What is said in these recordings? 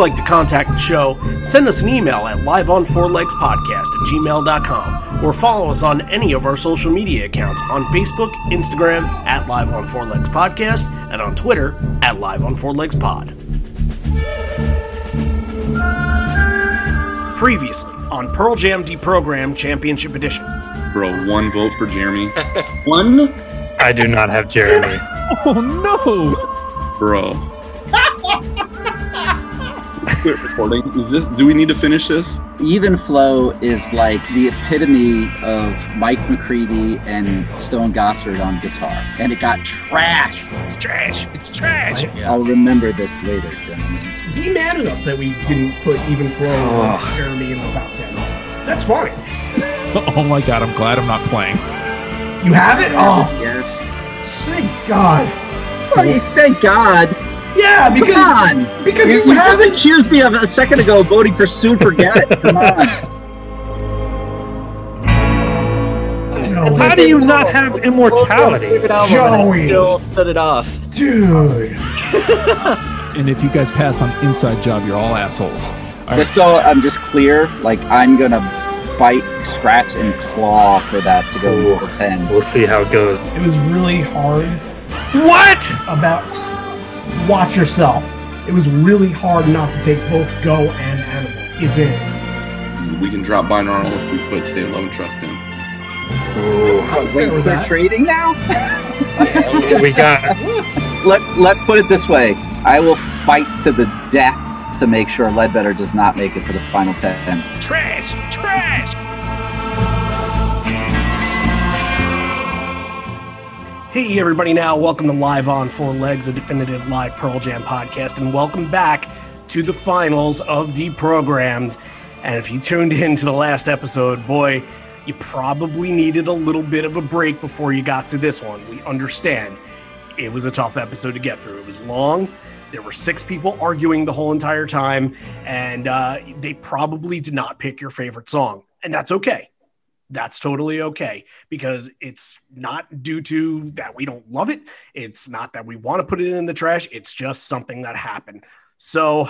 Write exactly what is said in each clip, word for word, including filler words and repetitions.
like to contact the show, send us an email at live on four legs podcast at gmail dot com or follow us on any of our social media accounts on Facebook, Instagram, at live on four legs podcast, and on Twitter, at live on four legs pod. Previously on Pearl Jam Deprogrammed Championship Edition. Bro, one vote for Jeremy. One? I do not have Jeremy. Oh, no! Bro. Quit recording. Is this? Do we need to finish this? Even Flow is like the epitome of Mike McCready and Stone Gossard on guitar. And it got trashed. It's trash. It's trash. Like, I'll remember this later, gentlemen. Be mad at us that we didn't put Even Flow oh. or Jeremy in the top ten. That's fine. Oh my god, I'm glad I'm not playing. You have it? Oh, yes. Thank God. Well, you thank God. Yeah, because Come on. because you, you, you just it. accused me of a second ago voting for Soon Forget It. Come on. How, how do you not have immortality? Joey still set it off, dude. And if you guys pass on Inside Job, you're all assholes. All right. Just so I'm just clear, like I'm gonna bite, scratch, and claw for that to go Ooh. into the ten. We'll see how it goes. It was really hard. What about? Watch yourself. It was really hard not to take both Go and Animal. You did. We can drop binaural if we put State of Love and Trust in. Oh, wait, we're that. trading now? Yeah, we got it. Let, let's put it this way. I will fight to the death to make sure Ledbetter does not make it to the final ten. Trash! Trash! Hey everybody now, welcome to Live on Four Legs, a definitive live Pearl Jam podcast, and welcome back to the finals of Deprogrammed. And if you tuned in to the last episode, boy, you probably needed a little bit of a break before you got to this one. We understand. It was a tough episode to get through. It was long. There were six people arguing the whole entire time, and uh, they probably did not pick your favorite song, and that's okay. That's totally okay, because it's not due to that we don't love it. It's not that we want to put it in the trash. It's just something that happened. So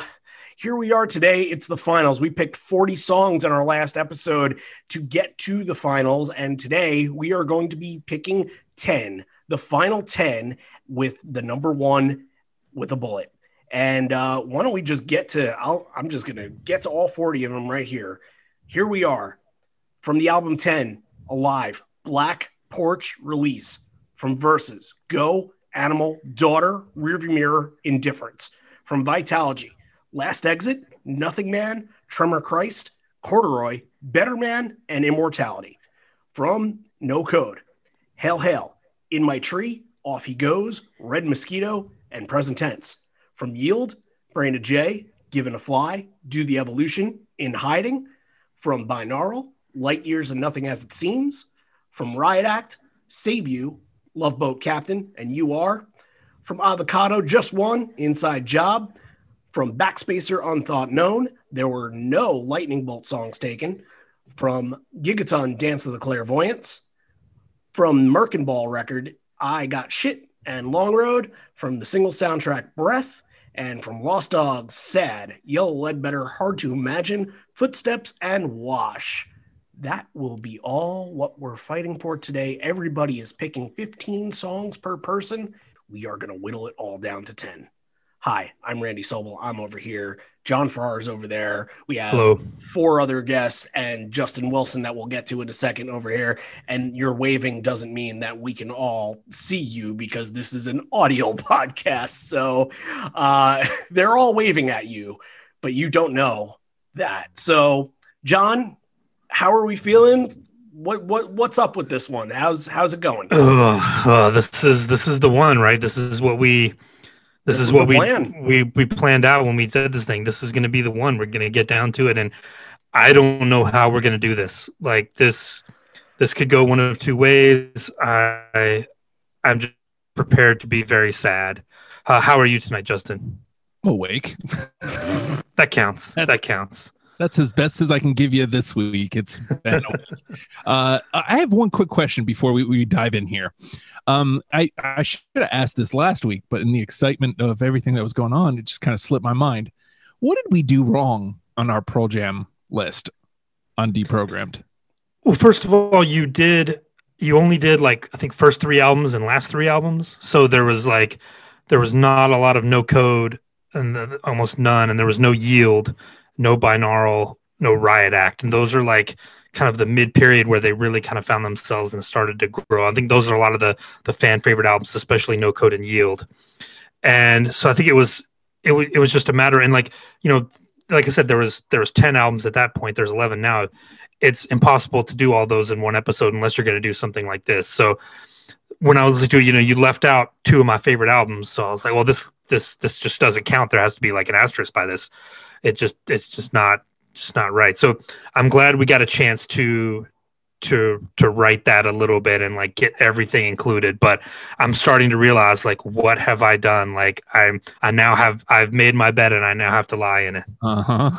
here we are today. It's the finals. We picked forty songs in our last episode to get to the finals. And today we are going to be picking ten, the final ten, with the number one with a bullet. And uh, why don't we just get to, I'll, I'm just going to get to all forty of them right here. Here we are. From the album ten, Alive, Black Porch Release. From Verses, Go, Animal, Daughter, Rearview Mirror, Indifference. From Vitalogy, Last Exit, Nothing Man, Tremor Christ, Corduroy, Better Man, and Immortality. From No Code, Hail Hail, In My Tree, Off He Goes, Red Mosquito, and Present Tense. From Yield, Brandon J, Given a Fly, Do the Evolution, In Hiding. From Binaural, Light Years and Nothing As It Seems. From Riot Act, Save You, Love Boat Captain, and You Are. From Avocado, Just One, Inside Job. From Backspacer, Unthought Known. There were no lightning bolt songs taken. From Gigaton, Dance of the Clairvoyance. From Merkinball record, I Got Shit and Long Road. From the single soundtrack, Breath. And from Lost Dogs, Sad, Yellow Ledbetter, Hard to Imagine, Footsteps, and Wash. That will be all what we're fighting for today. Everybody is picking fifteen songs per person. We are going to whittle it all down to ten. Hi, I'm Randy Sobel. I'm over here. John Farrar is over there. We have Hello. four other guests and Justin Wilson that we'll get to in a second over here. And your waving doesn't mean that we can all see you because this is an audio podcast. So uh, they're all waving at you, but you don't know that. So, John, how are we feeling? What what what's up with this one? How's how's it going? Oh, oh, this is this is the one, right? This is what we this, this is what we, we we planned out when we said this thing. This is going to be the one. We're going to get down to it, and I don't know how we're going to do this. Like this this could go one of two ways. I I'm just prepared to be very sad. Uh, how are you tonight, Justin? I'm awake. That counts. That's- that counts. That's as best as I can give you this week. It's been a week. Uh, I have one quick question before we, we dive in here. Um, I, I should have asked this last week, but in the excitement of everything that was going on, it just kind of slipped my mind. What did we do wrong on our Pearl Jam list on Deprogrammed? Well, first of all, you did, you only did like, I think first three albums and last three albums. So there was like, there was not a lot of no code and the, almost none. And there was no yield, no binaural, no riot act. And those are like kind of the mid period where they really kind of found themselves and started to grow. I think those are a lot of the, the fan favorite albums, especially no code and yield. And so I think it was, it was, it was just a matter. And like, you know, like I said, there was, there was ten albums at that point. There's eleven now. It's impossible to do all those in one episode unless you're going to do something like this. So when I was doing, you know, you left out two of my favorite albums. So I was like, well, this, this, this just doesn't count. There has to be like an asterisk by this. It just, it's just not, just not right. So I'm glad we got a chance to, to, to write that a little bit and like get everything included. But I'm starting to realize like, what have I done? Like I'm, I now have, I've made my bed and I now have to lie in it. Uh-huh.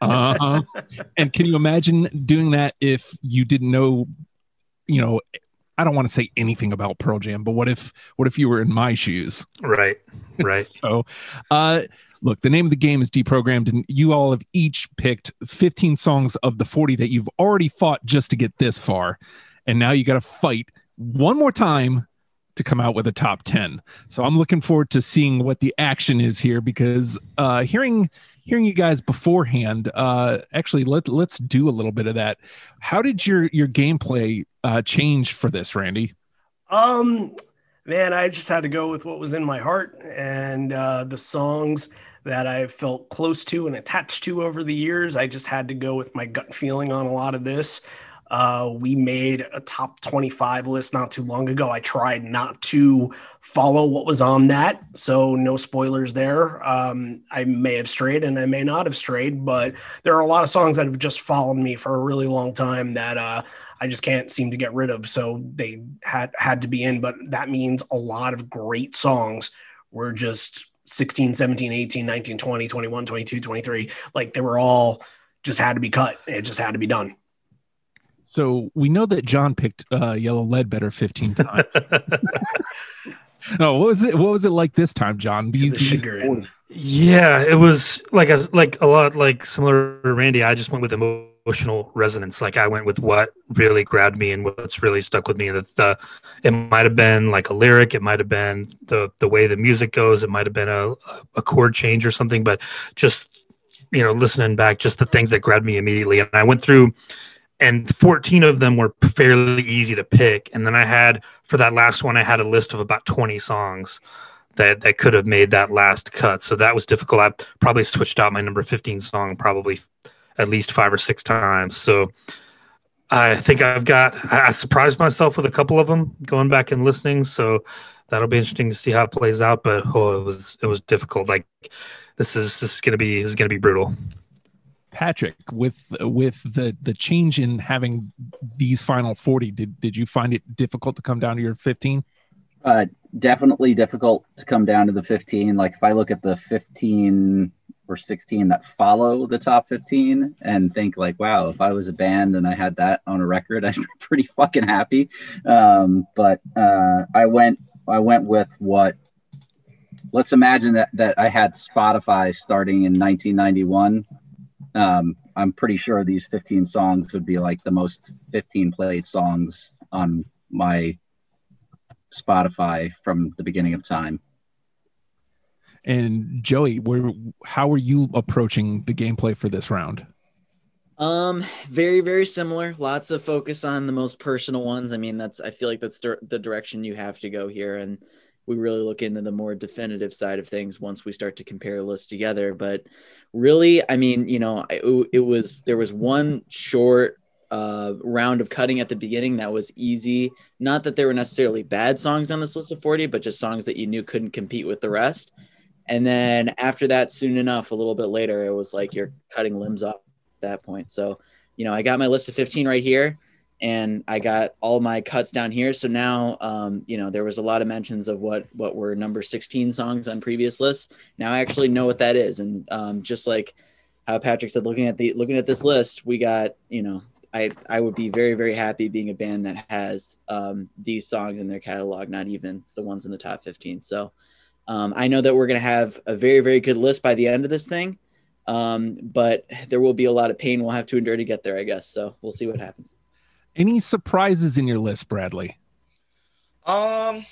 Uh-huh. And can you imagine doing that if you didn't know, you know, I don't want to say anything about Pearl Jam, but what if, what if you were in my shoes? Right. Right. So, uh, look, the name of the game is Deprogrammed, and you all have each picked fifteen songs of the forty that you've already fought just to get this far. And now you got to fight one more time to come out with a top ten. So I'm looking forward to seeing what the action is here, because uh, hearing hearing you guys beforehand, uh, actually let let's do a little bit of that. How did your your gameplay uh, change for this, Randy? Um, man, I just had to go with what was in my heart and uh, the songs that I've felt close to and attached to over the years. I just had to go with my gut feeling on a lot of this. Uh, we made a top twenty-five list not too long ago. I tried not to follow what was on that, so no spoilers there. Um, I may have strayed and I may not have strayed, but there are a lot of songs that have just followed me for a really long time that uh, I just can't seem to get rid of. So they had, had to be in, but that means a lot of great songs were just sixteen, seventeen, eighteen, nineteen, twenty, twenty-one, twenty-two, twenty-three. Like they were all just had to be cut. It just had to be done. So we know that John picked uh, Yellow Ledbetter fifteen times. No, what was it? What was it like this time, John? The, the yeah, it was like a, like a lot like similar to Randy. I just went with emotional resonance. Like I went with what really grabbed me and what's really stuck with me. That the it might have been like a lyric, it might have been the the way the music goes, it might have been a a chord change or something. But just you know, listening back, just the things that grabbed me immediately, and I went through. And fourteen of them were fairly easy to pick. And then I had, for that last one, I had a list of about twenty songs that, that could have made that last cut. So that was difficult. I probably switched out my number fifteen song probably at least five or six times. So I think I've got, I surprised myself with a couple of them going back and listening. So that'll be interesting to see how it plays out. But oh, it was, it was difficult. Like this is, this is going to be, this is going to be brutal. Patrick, with with the, the change in having these final forty, did did you find it difficult to come down to your fifteen? Uh, definitely difficult to come down to the fifteen. Like if I look at the fifteen or sixteen that follow the top fifteen and think like, wow, if I was a band and I had that on a record, I'd be pretty fucking happy. Um, but uh, I went I went with what. Let's imagine that that I had Spotify starting in nineteen ninety-one. Um, I'm pretty sure these fifteen songs would be like the most fifteen played songs on my Spotify from the beginning of time. And Joey, where, how were you approaching the gameplay for this round? Um, very, very similar. Lots of focus on the most personal ones. I mean, that's, I feel like that's di- the direction you have to go here. And we really look into the more definitive side of things once we start to compare lists together. But really, I mean, you know, it, it was, there was one short uh, round of cutting at the beginning that was easy. Not that there were necessarily bad songs on this list of forty, but just songs that you knew couldn't compete with the rest. And then after that, soon enough, a little bit later, it was like you're cutting limbs off at that point. So, you know, I got my list of fifteen right here. And I got all my cuts down here. So now, um, you know, there was a lot of mentions of what what were number sixteen songs on previous lists. Now I actually know what that is. And um, just like how Patrick said, looking at the looking at this list, we got, you know, I, I would be very, very happy being a band that has um, these songs in their catalog, not even the ones in the top fifteen. So um, I know that we're going to have a very, very good list by the end of this thing. Um, but there will be a lot of pain we'll have to endure to get there, I guess. So we'll see what happens. Any surprises in your list, Bradley? Um,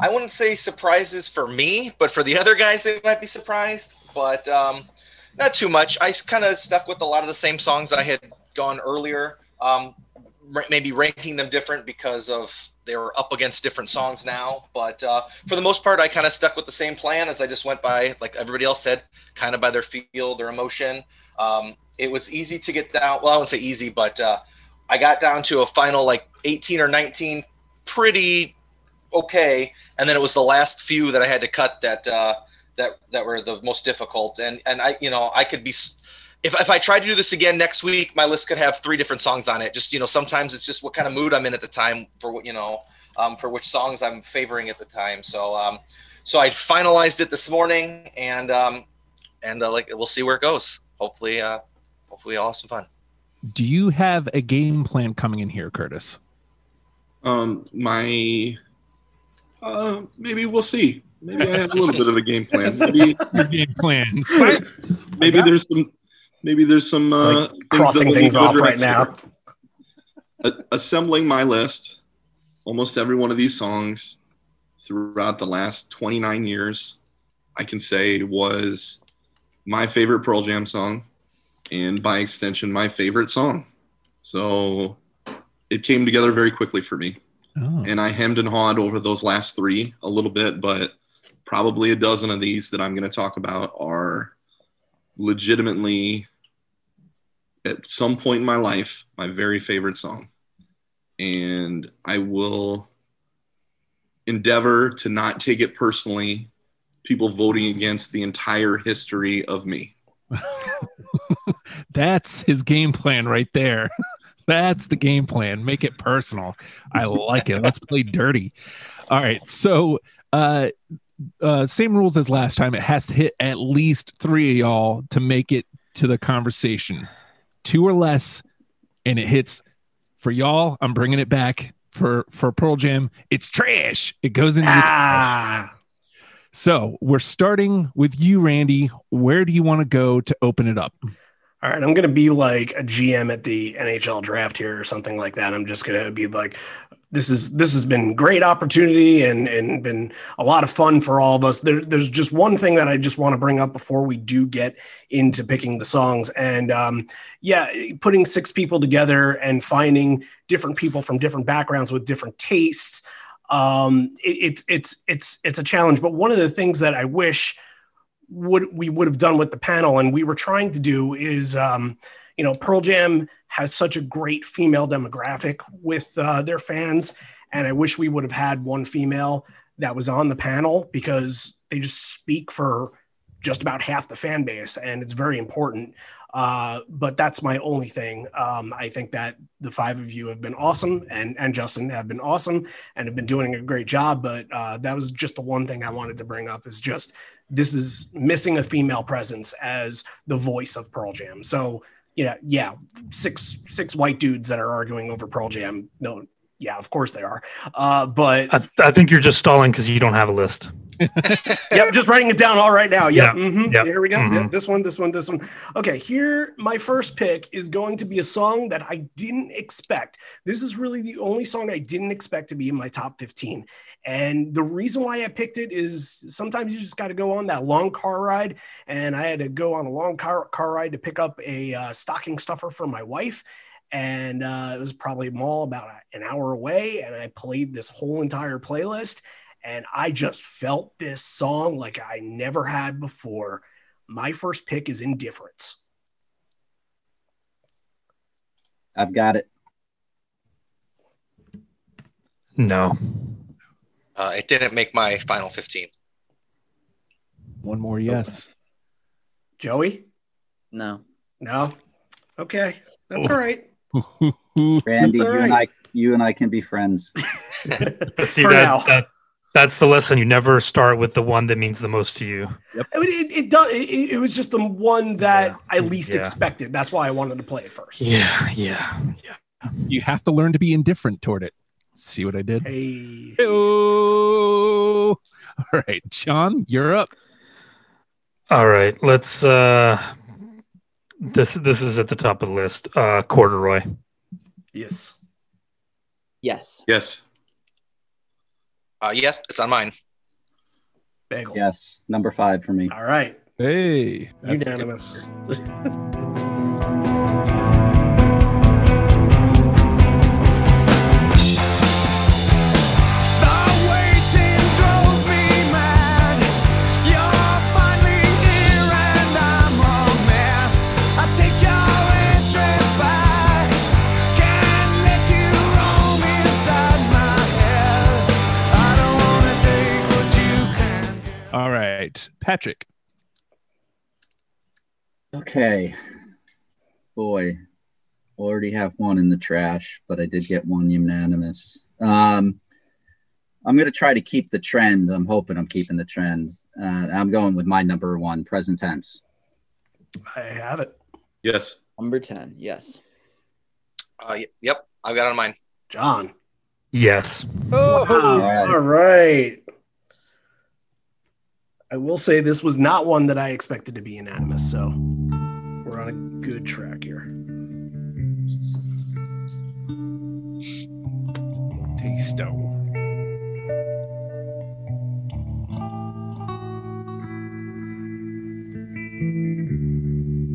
I wouldn't say surprises for me, but for the other guys, they might be surprised. But um, not too much. I kind of stuck with a lot of the same songs I had gone earlier. Um, maybe ranking them different because of they were up against different songs now. But uh, for the most part, I kind of stuck with the same plan as I just went by, like everybody else said, kind of by their feel, their emotion. Um, it was easy to get down. Well, I wouldn't say easy, but uh, I got down to a final like eighteen or nineteen pretty okay, and then it was the last few that I had to cut that uh that that were the most difficult, and and I you know I could be if, if I tried to do this again next week, my list could have three different songs on it. Just you know sometimes it's just what kind of mood I'm in at the time for what you know um for which songs I'm favoring at the time. So um so I finalized it this morning, and um and uh, like we'll see where it goes. Hopefully uh hopefully all have some fun. Do you have a game plan coming in here, Curtis? Um, my, uh, maybe we'll see. Maybe I have a little bit of a game plan. Maybe your game plan. Maybe there's some. Maybe there's some uh, like crossing things, things off right now. Uh, assembling my list. Almost every one of these songs, throughout the last twenty-nine years, I can say was my favorite Pearl Jam song, and by extension, my favorite song. So it came together very quickly for me. Oh. And I hemmed and hawed over those last three a little bit, but probably a dozen of these that I'm going to talk about are legitimately, at some point in my life, my very favorite song. And I will endeavor to not take it personally, people voting against the entire history of me. That's his game plan right there. That's the game plan. Make it personal. I like it. Let's play dirty. All right. So uh, uh, same rules as last time. It has to hit at least three of y'all to make it to the conversation. Two or less, and it hits for y'all. I'm bringing it back for, for Pearl Jam. It's trash. It goes into ah. So we're starting with you, Randy. Where do you want to go to open it up? All right, I'm going to be like a G M at the N H L draft here or something like that. I'm just going to be like, this is this has been great opportunity and, and been a lot of fun for all of us. There, there's just one thing that I just want to bring up before we do get into picking the songs. And um, yeah, putting six people together and finding different people from different backgrounds with different tastes, um, it, it, it's, it's, it's a challenge. But one of the things that I wish would we would have done with the panel and we were trying to do is, um, you know, Pearl Jam has such a great female demographic with uh, their fans. And I wish we would have had one female that was on the panel because they just speak for just about half the fan base. And it's very important. Uh, but that's my only thing. Um, I think that the five of you have been awesome and, and Justin have been awesome and have been doing a great job. But uh, that was just the one thing I wanted to bring up is just, this is missing a female presence as the voice of Pearl Jam. So, you know, yeah, six six white dudes that are arguing over Pearl Jam. No, yeah, of course they are. Uh, but I, th- I think you're just stalling because you don't have a list. Yep, just writing it down all right now. Yep, yeah, mm-hmm, yeah, here we go. Mm-hmm. Yep, this one, this one, this one. Okay, here, my first pick is going to be a song that I didn't expect. This is really the only song I didn't expect to be in my top fifteen. And the reason why I picked it is sometimes you just got to go on that long car ride. And I had to go on a long car, car ride to pick up a uh, stocking stuffer for my wife. And uh, it was probably a mall about an hour away. And I played this whole entire playlist. And I just felt this song like I never had before. My first pick is Indifference. I've got it. No. Uh, it didn't make my final fifteen. One more yes. Joey? No. No? Okay. That's oh. all right. Randy, all right. You, and I, you and I can be friends. See, For that, now. That, that's the lesson. You never start with the one that means the most to you. Yep. I mean, it, it, does, it, it was just the one that yeah. I least yeah. expected. That's why I wanted to play it first. Yeah, yeah, yeah. You have to learn to be indifferent toward it. See what I did? Hey. Hello. All right, John, you're up. All right, let's uh, This this is at the top of the list. Uh, Corduroy. Yes. Yes. Yes. Uh, yes, it's on mine. Bagel. Yes, number five for me. All right. Hey. Unanimous. Patrick. Okay. Boy, already have one in the trash, but I did get one unanimous. Um, I'm going to try to keep the trend. I'm hoping I'm keeping the trend. Uh, I'm going with my number one, present tense. I have it. Yes. Number ten. Yes. Uh, yep. I've got it on mine. John. Yes. Oh, wow. All right. All right. I will say this was not one that I expected to be unanimous, so we're on a good track here. Tasto.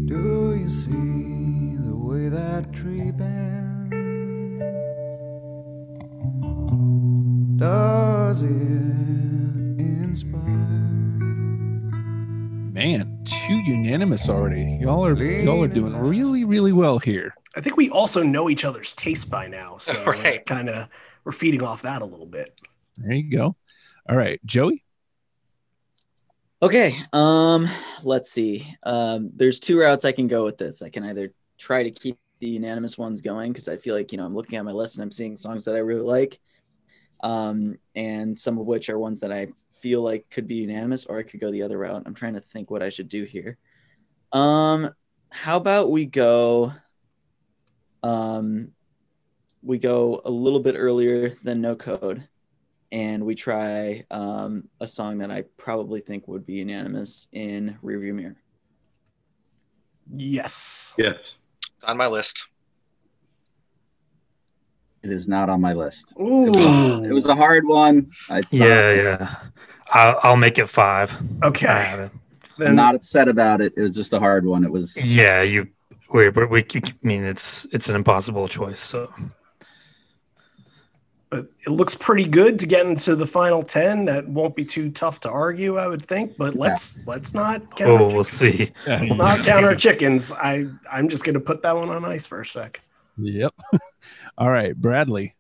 Do you see the way that tree bends? Does it inspire? Man, two unanimous already. Y'all are y'all are doing really, really well here. I think we also know each other's taste by now, so right. kind of we're feeding off that a little bit. There you go. All right, Joey. Okay, um, let's see. Um, there's two routes I can go with this. I can either try to keep the unanimous ones going because I feel like you know I'm looking at my list and I'm seeing songs that I really like, um, and some of which are ones that I feel like could be unanimous, or I could go the other route. I'm trying to think what I should do here. Um, how about we go, um, we go a little bit earlier than No Code, and we try um, a song that I probably think would be unanimous in Rearview Mirror. Yes. Yes. It's on my list. It is not on my list. Ooh. It was, it was a hard one. It's yeah, yeah. I'll, I'll make it five. Okay. I have it. Then, I'm not upset about it. It was just a hard one. It was. Yeah, you. We, we, we I mean, it's it's an impossible choice. So, but it looks pretty good to get into the final ten. That won't be too tough to argue, I would think. But let's yeah. let's not. Count oh, our we'll see. Yeah, let's we'll not see. Count our chickens. I I'm just going to put that one on ice for a sec. Yep. All right, Bradley.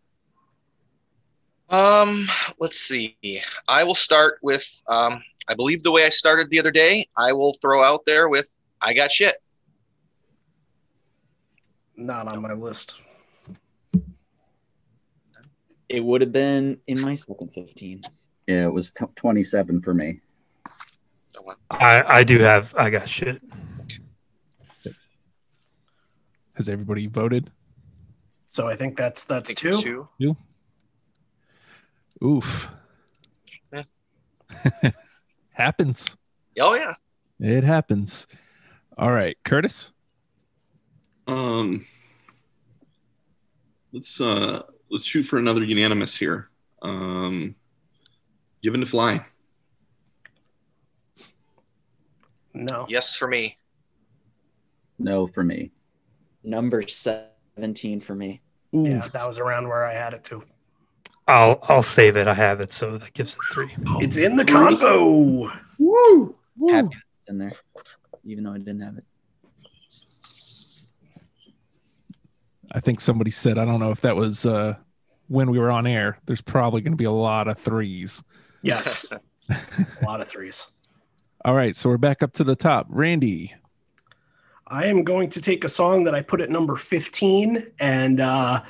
Um, let's see. I will start with, um, I believe the way I started the other day, I will throw out there with, I got shit. Not on my list. It would have been in my second fifteen. Yeah, it was t- twenty-seven for me. I, I do have, I got shit. Has everybody voted? So I think that's that's think two. two. Oof. Yeah. Happens. Oh yeah. It happens. All right, Curtis. Um let's uh let's shoot for another unanimous here. Um Given to Fly. No. Yes for me. No for me. Number seventeen for me. Ooh. Yeah, that was around where I had it too. I'll I'll save it. I have it, so that gives it three. Oh, it's in the combo. Woo! Woo. Happy it's in there, even though I didn't have it. I think somebody said, I don't know if that was uh, when we were on air. There's probably going to be a lot of threes. Yes, a lot of threes. All right, so we're back up to the top, Randy. I am going to take a song that I put at number fifteen, and uh,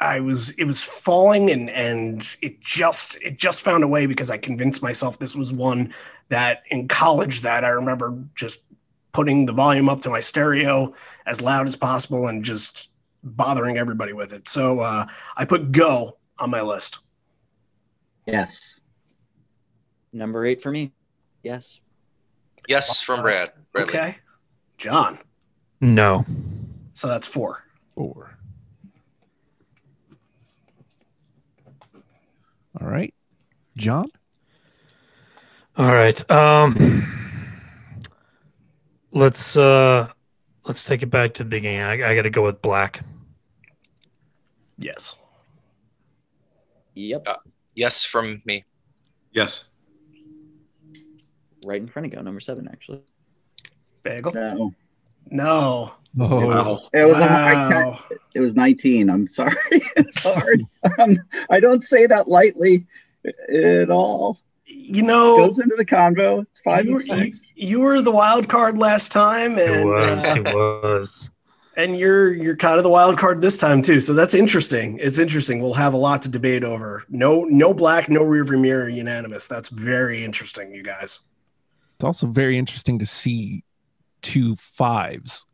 I was it was falling, and and it just it just found a way because I convinced myself this was one that in college that I remember just putting the volume up to my stereo as loud as possible and just bothering everybody with it. So uh, I put Go on my list. Yes. Number eight for me. Yes. Yes from Brad. Bradley. Okay. John. No. So that's four. Four. All right. John? All right. Um, let's uh, let's take it back to the beginning. I, I got to go with black. Yes. Yep. Uh, yes from me. Yes. Right in front of you, number seven, actually. Bagel? No. No. Oh. It was, it was wow. a high count. It was nineteen. I'm sorry. It's hard. Um, I don't say that lightly at all. You know, it goes into the convo. It's five you, or six. You, you were the wild card last time, and it was. Uh, it was. And you're you're kind of the wild card this time too. So that's interesting. It's interesting. We'll have a lot to debate over. No, no black, no rearview mirror, unanimous. That's very interesting, you guys. It's also very interesting to see two fives.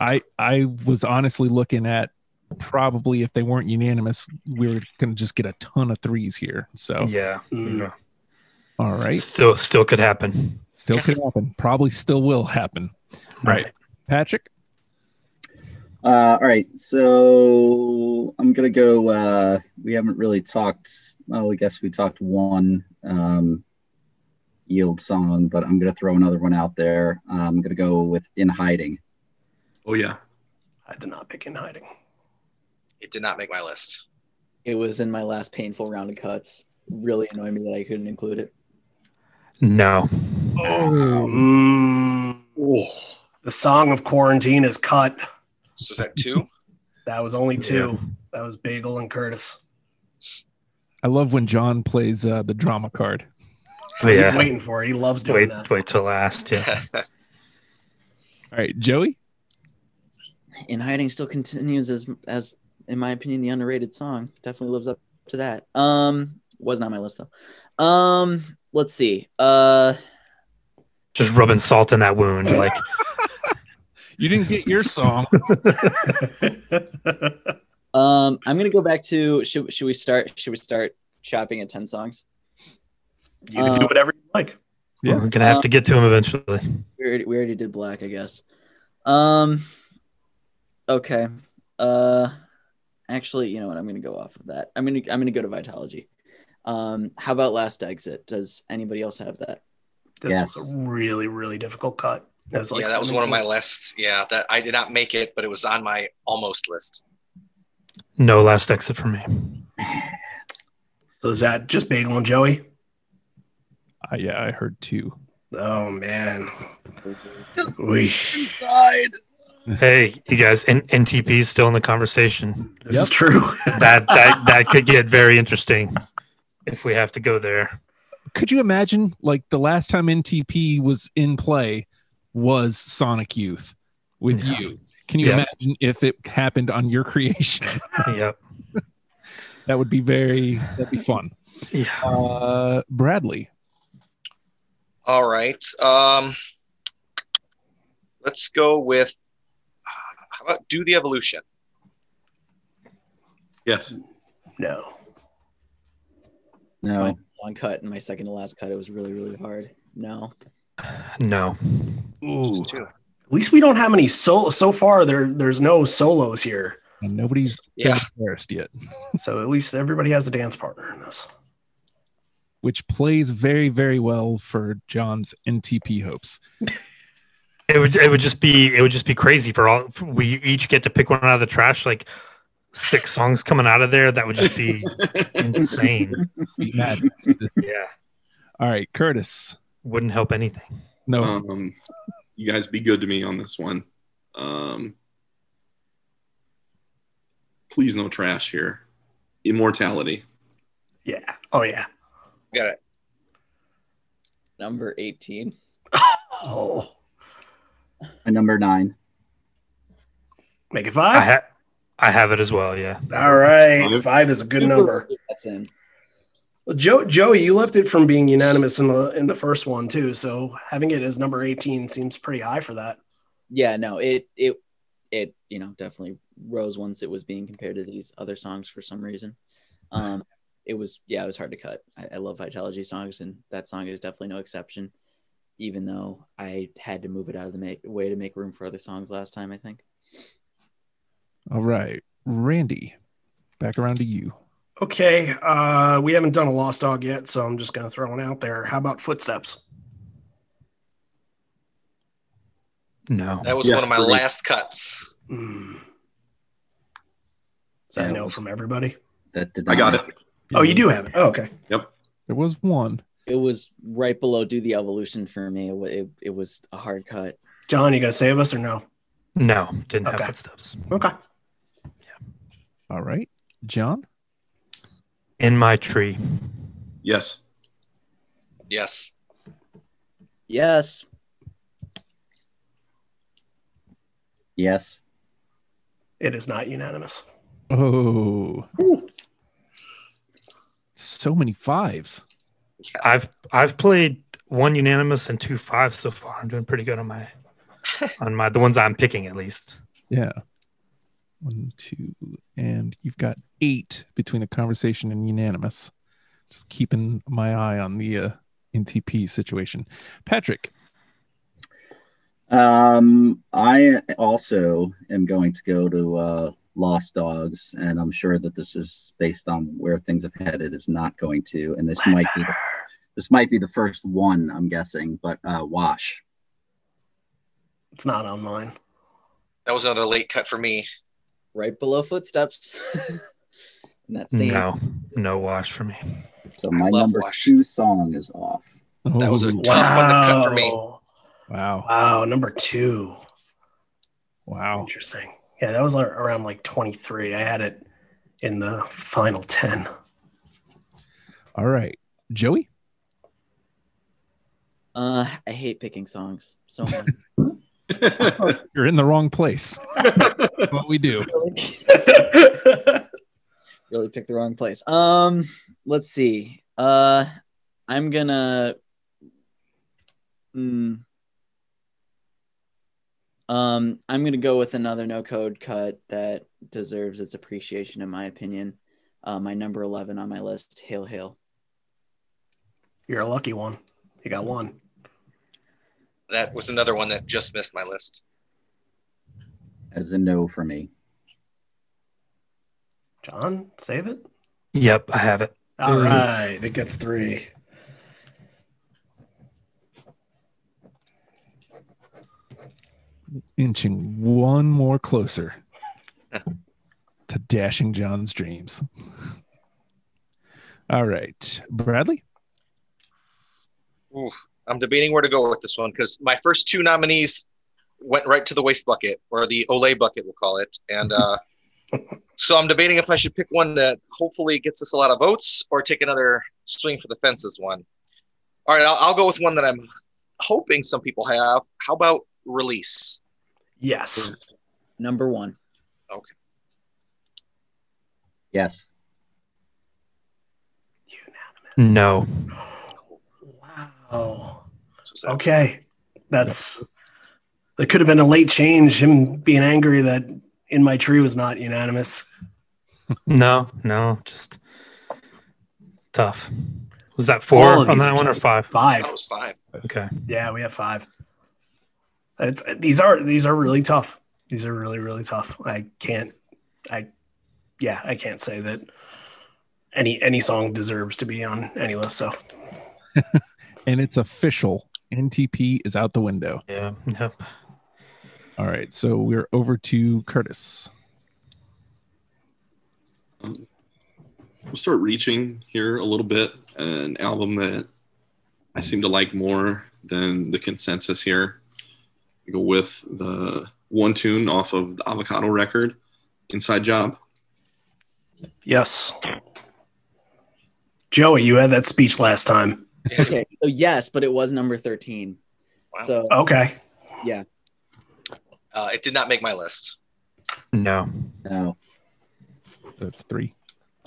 I I was honestly looking at probably if they weren't unanimous, we were gonna just get a ton of threes here. So yeah. Mm. All right. Still still could happen. Still could happen. Probably still will happen. Right. right. Patrick? Uh, all right, so I'm going to go, uh, we haven't really talked, oh, I guess we talked one um, yield song, but I'm going to throw another one out there. Uh, I'm going to go with In Hiding. Oh, yeah. I did not pick In Hiding. It did not make my list. It was in my last painful round of cuts. Really annoyed me that I couldn't include it. No. Oh. Um, oh. The Song of Quarantine is cut. So is that two? That was only two. Yeah. That was Bagel and Curtis. I love when John plays uh, the drama card. Oh, yeah. He's waiting for it. He loves doing wait, that. Wait till last, yeah. All right, Joey? In Hiding still continues as, as, in my opinion, the underrated song. Definitely lives up to that. Um, was not my list, though. Um, let's see. Uh, Just rubbing salt in that wound, like... You didn't get your song. um, I'm gonna go back to should should we start should we start chopping at ten songs? You can um, do whatever you like. Yeah, we're gonna have um, to get to them eventually. We already, we already did black, I guess. Um, okay. Uh, actually, you know what? I'm gonna go off of that. I'm gonna I'm gonna go to Vitology. Um, how about Last Exit? Does anybody else have that? This yeah. was a really really difficult cut. That was like yeah, that was one of my lists. Yeah, that I did not make it, but it was on my almost list. No Last Exit for me. So is that just Bagel and Joey? Uh, yeah, I heard two. Oh, man. We died. Hey, you guys, N- NTP is still in the conversation. This yep. is true. that that that could get very interesting if we have to go there. Could you imagine, like, the last time N T P was in play was Sonic Youth with yeah. you. Can you yeah. imagine if it happened on your creation? Yep. That would be very, that'd be fun. Yeah. Uh, Bradley. All right. Um, let's go with, uh, how about Do the Evolution? Yes. No. No. My long cut and my second to last cut, it was really, really hard. No. No. Ooh. At least we don't have any solo. So far, there there's no solos here. And nobody's yeah. embarrassed yet. So at least everybody has a dance partner in this. Which plays very, very well for John's N T P hopes. It would it would just be it would just be crazy for all. We each get to pick one out of the trash. Like six songs coming out of there. That would just be insane. Yeah. All right, Curtis. Wouldn't help anything. No. Um, you guys be good to me on this one. Um, please no trash here. Immortality. Yeah. Oh, yeah. Got it. Number eighteen. Oh. And number nine. Make it five? I, ha- I have it as well, yeah. All right. Five, five is a good number. That's in. Joe, Joey, you left it from being unanimous in the in the first one too, so having it as number eighteen seems pretty high for that. Yeah, no, it it it you know definitely rose once it was being compared to these other songs for some reason. Um, it was yeah, it was hard to cut. I, I love Vitology songs, and that song is definitely no exception. even though I had to move it out of the make, way to make room for other songs last time, I think. All right, Randy, back around to you. Okay, uh, we haven't done a Lost Dog yet, so I'm just going to throw one out there. How about Footsteps? No. That was yes, one of my pretty. last cuts. Mm. Is that a no from everybody? That did not I got happen. it. Oh, you do have it. Oh, okay. Yep. There was one. It was right below Do the Evolution for me. It, it, it was a hard cut. John, you going to save us or no? No, didn't okay. have Footsteps. Okay. Yeah. All right. John? In My Tree. Yes. Yes. Yes. Yes. It is not unanimous. Oh. Ooh. So many fives. I've I've played one unanimous and two fives so far. I'm doing pretty good on my on my the ones I'm picking at least. Yeah. One, two, and you've got eight between a conversation and unanimous. Just keeping my eye on the uh, N T P situation. Patrick. Um, I also am going to go to uh, Lost Dogs, and I'm sure that this is based on where things have headed. Is not going to, and this might be the, this might be the first one I'm guessing, but uh, Wash. It's not on mine. That was another late cut for me, right below Footsteps. That same. No, no Wash for me. So my number Wash. two song is off. Oh, that was a tough wow. one to cut for me. Wow. Wow. Number two. Wow. Interesting. Yeah, that was around like twenty-three. I had it in the final ten. All right. Joey? Uh, I hate picking songs so much. You're in the wrong place. That's what we do. Really picked the wrong place. Um, let's see. Uh, I'm going to... Mm, Um, I'm going to go with another no-code cut that deserves its appreciation, in my opinion. Uh, my number eleven on my list, Hail, Hail. You're a lucky one. You got one. That was another one that just missed my list. As a no for me. John, save it? Yep, I have it. All mm. right, it gets three. Inching one more closer to dashing John's dreams. All right, Bradley? Oof, I'm debating where to go with this one because my first two nominees went right to the waste bucket, or the Olay bucket, we'll call it. And uh, so I'm debating if I should pick one that hopefully gets us a lot of votes or take another swing for the fences one. All right, I'll, I'll go with one that I'm hoping some people have. How about Release? Yes. Number one. Okay. Yes. Unanimous. No. Wow. Okay. That's that could have been a late change, him being angry that In My Tree was not unanimous. No, no, just tough. Was that four on that one or five? Five. That was five. Okay. Yeah, we have five. It's, these are these are really tough. These are really, really tough. I can't, I, yeah, I can't say that any any song deserves to be on any list. So, and it's official. N T P is out the window. Yeah. Yep. All right. So we're over to Curtis. Um, we'll start reaching here a little bit. An album that I seem to like more than the consensus here. Go with the one tune off of the Avocado record, Inside Job. Yes. Joey, you had that speech last time. Okay. So yes, but it was number thirteen. Wow. So okay. Yeah. Uh, it did not make my list. No. No. That's three.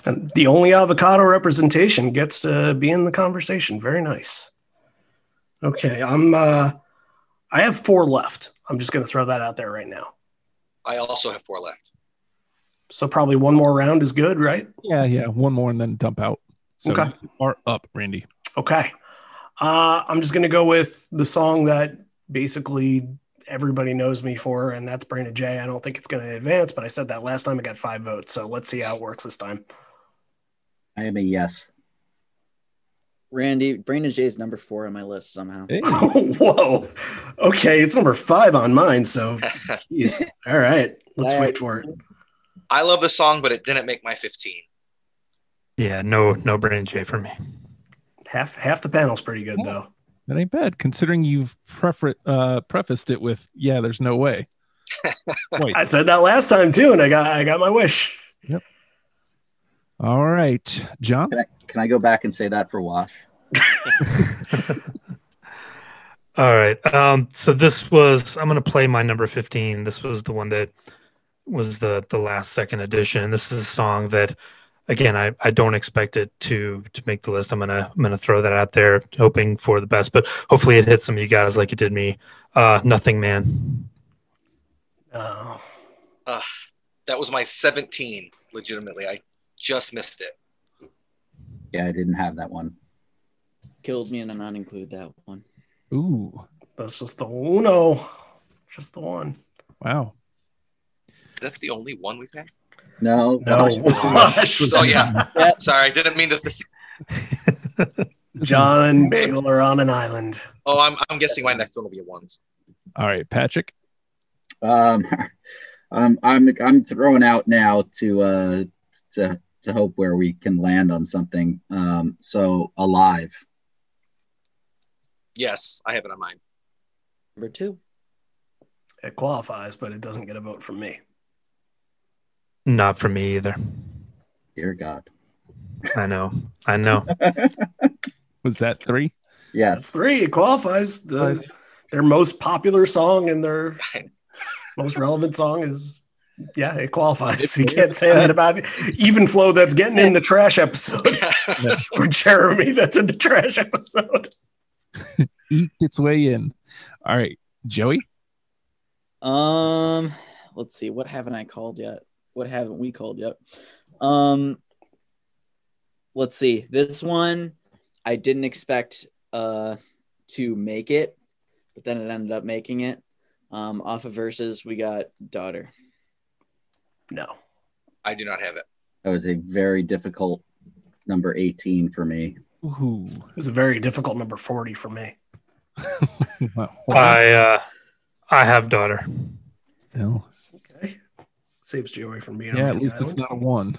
And the only Avocado representation gets to be in the conversation. Very nice. Okay. I'm... Uh, I have four left. I'm just going to throw that out there right now. I also have four left. So probably one more round is good, right? Yeah, yeah. One more and then dump out. So okay. You are up, Randy. Okay. Uh, I'm just going to go with the song that basically everybody knows me for, and that's Brain of Jay. I don't think it's going to advance, but I said that last time. I got five votes, so let's see how it works this time. I am a yes. Randy, Brain of Jay is number four on my list somehow. Hey. Oh, whoa. Okay, it's number five on mine, so geez. All right, let's fight for it. I love the song, but it didn't make my fifteen. Yeah, no, no Brain of Jay for me. Half half the panel's pretty good, yeah. though. That ain't bad, considering you've prefer- uh, prefaced it with, yeah, there's no way. I said that last time, too, and I got I got my wish. Yep. All right, John? Can I, can I go back and say that for Wash? All right. Um, so this was, I'm going to play my number fifteen. This was the one that was the, the last second edition. And this is a song that, again, I, I don't expect it to to make the list. I'm gonna I'm gonna throw that out there, hoping for the best, but hopefully it hits some of you guys like it did me. Uh, Nothing Man. Oh, uh, that was my seventeen. Legitimately, I just missed it. Yeah, I didn't have that one. Killed me, and I'm not include that one. Ooh, that's just the uno, just the one. Wow, that's the only one we've had. No, no. Wash. Oh yeah. yeah. Sorry, I didn't mean to. John Baylor on an island. Oh, I'm I'm guessing my next one will be a ones. All right, Patrick. Um, I'm I'm I'm throwing out now to uh to to hope where we can land on something. Um, so Alive. Yes, I have it on mine. Number two. It qualifies, but it doesn't get a vote from me. Not for me either. Dear God. I know. I know. Was that three? Yes. That's three. It qualifies. The, their most popular song and their most relevant song is, yeah, it qualifies. You can't say that about it. Even Flow, that's getting in the trash episode. Or Jeremy, that's in the trash episode. Eked its way in. All right. Joey? Um, let's see. What haven't I called yet? What haven't we called yet? Um, let's see. This one, I didn't expect uh, to make it, but then it ended up making it. Um, off of Versus, we got Daughter. No, I do not have it. That was a very difficult number eighteen for me. Ooh. It was a very difficult number forty for me. I uh, I have Daughter. No. Saves Joey from being yeah, on at least island. It's not a one.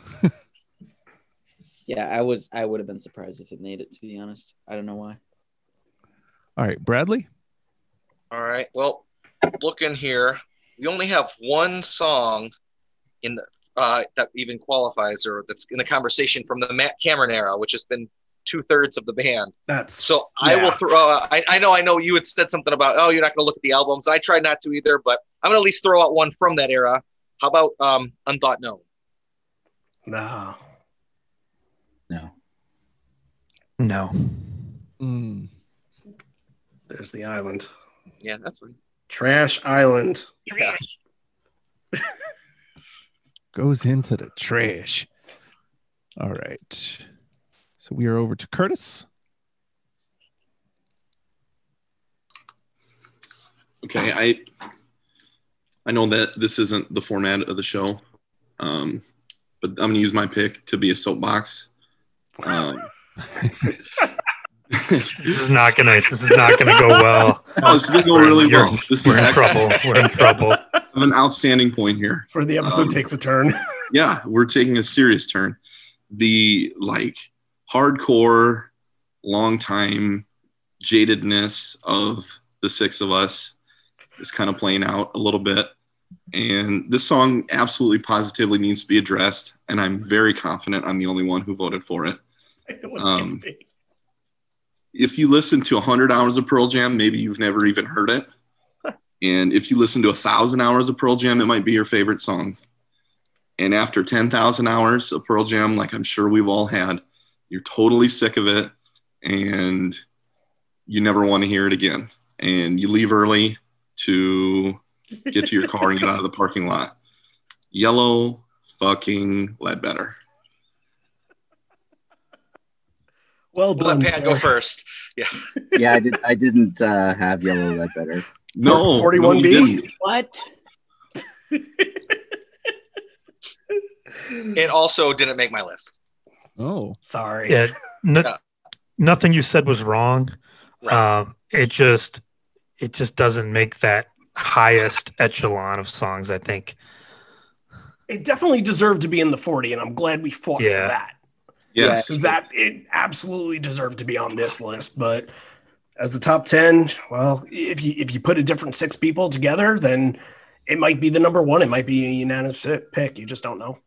yeah, I was. I would have been surprised if it made it. To be honest, I don't know why. All right, Bradley. All right. Well, look in here. We only have one song in the uh, that even qualifies, or that's in a conversation from the Matt Cameron era, which has been two thirds of the band. That's so. Yeah. I will throw. Uh, I, I know. I know. You had said something about, oh, you're not going to look at the albums. I tried not to either, but I'm going to at least throw out one from that era. How about um, Unthought Known? No. No. No. Mm. There's the island. Yeah, that's right. Trash Island. Trash. Goes into the trash. All right. So we are over to Curtis. Okay, I... I know that this isn't the format of the show, um, but I'm going to use my pick to be a soapbox. Um, this is not going to. This is not going to go well. No, this is going to go we're really in, well. This we're is in heck. trouble. We're in trouble. I have an outstanding point here. Where the episode um, takes a turn. Yeah, we're taking a serious turn. The like hardcore, long time jadedness of the six of us. It's kind of playing out a little bit. And this song absolutely positively needs to be addressed. And I'm very confident I'm the only one who voted for it. Um, if you listen to one hundred hours of Pearl Jam, maybe you've never even heard it. And if you listen to one thousand hours of Pearl Jam, it might be your favorite song. And after ten thousand hours of Pearl Jam, like I'm sure we've all had, you're totally sick of it. And you never want to hear it again. And you leave early to get to your car and get out of the parking lot. Yellow fucking Ledbetter. Well done. We'll let Pat go first. Yeah. Yeah, I did. I didn't uh, have yellow lead better. No, forty-one B. What? It also didn't make my list. Oh, sorry. Yeah, no, uh, nothing you said was wrong. Right. Um, it just, it just doesn't make that highest echelon of songs. I think it definitely deserved to be in the forty, and I'm glad we fought yeah. for that. Yes, because that it absolutely deserved to be on this list. But as the top ten, well, if you if you put a different six people together, then it might be the number one. It might be a unanimous pick. You just don't know.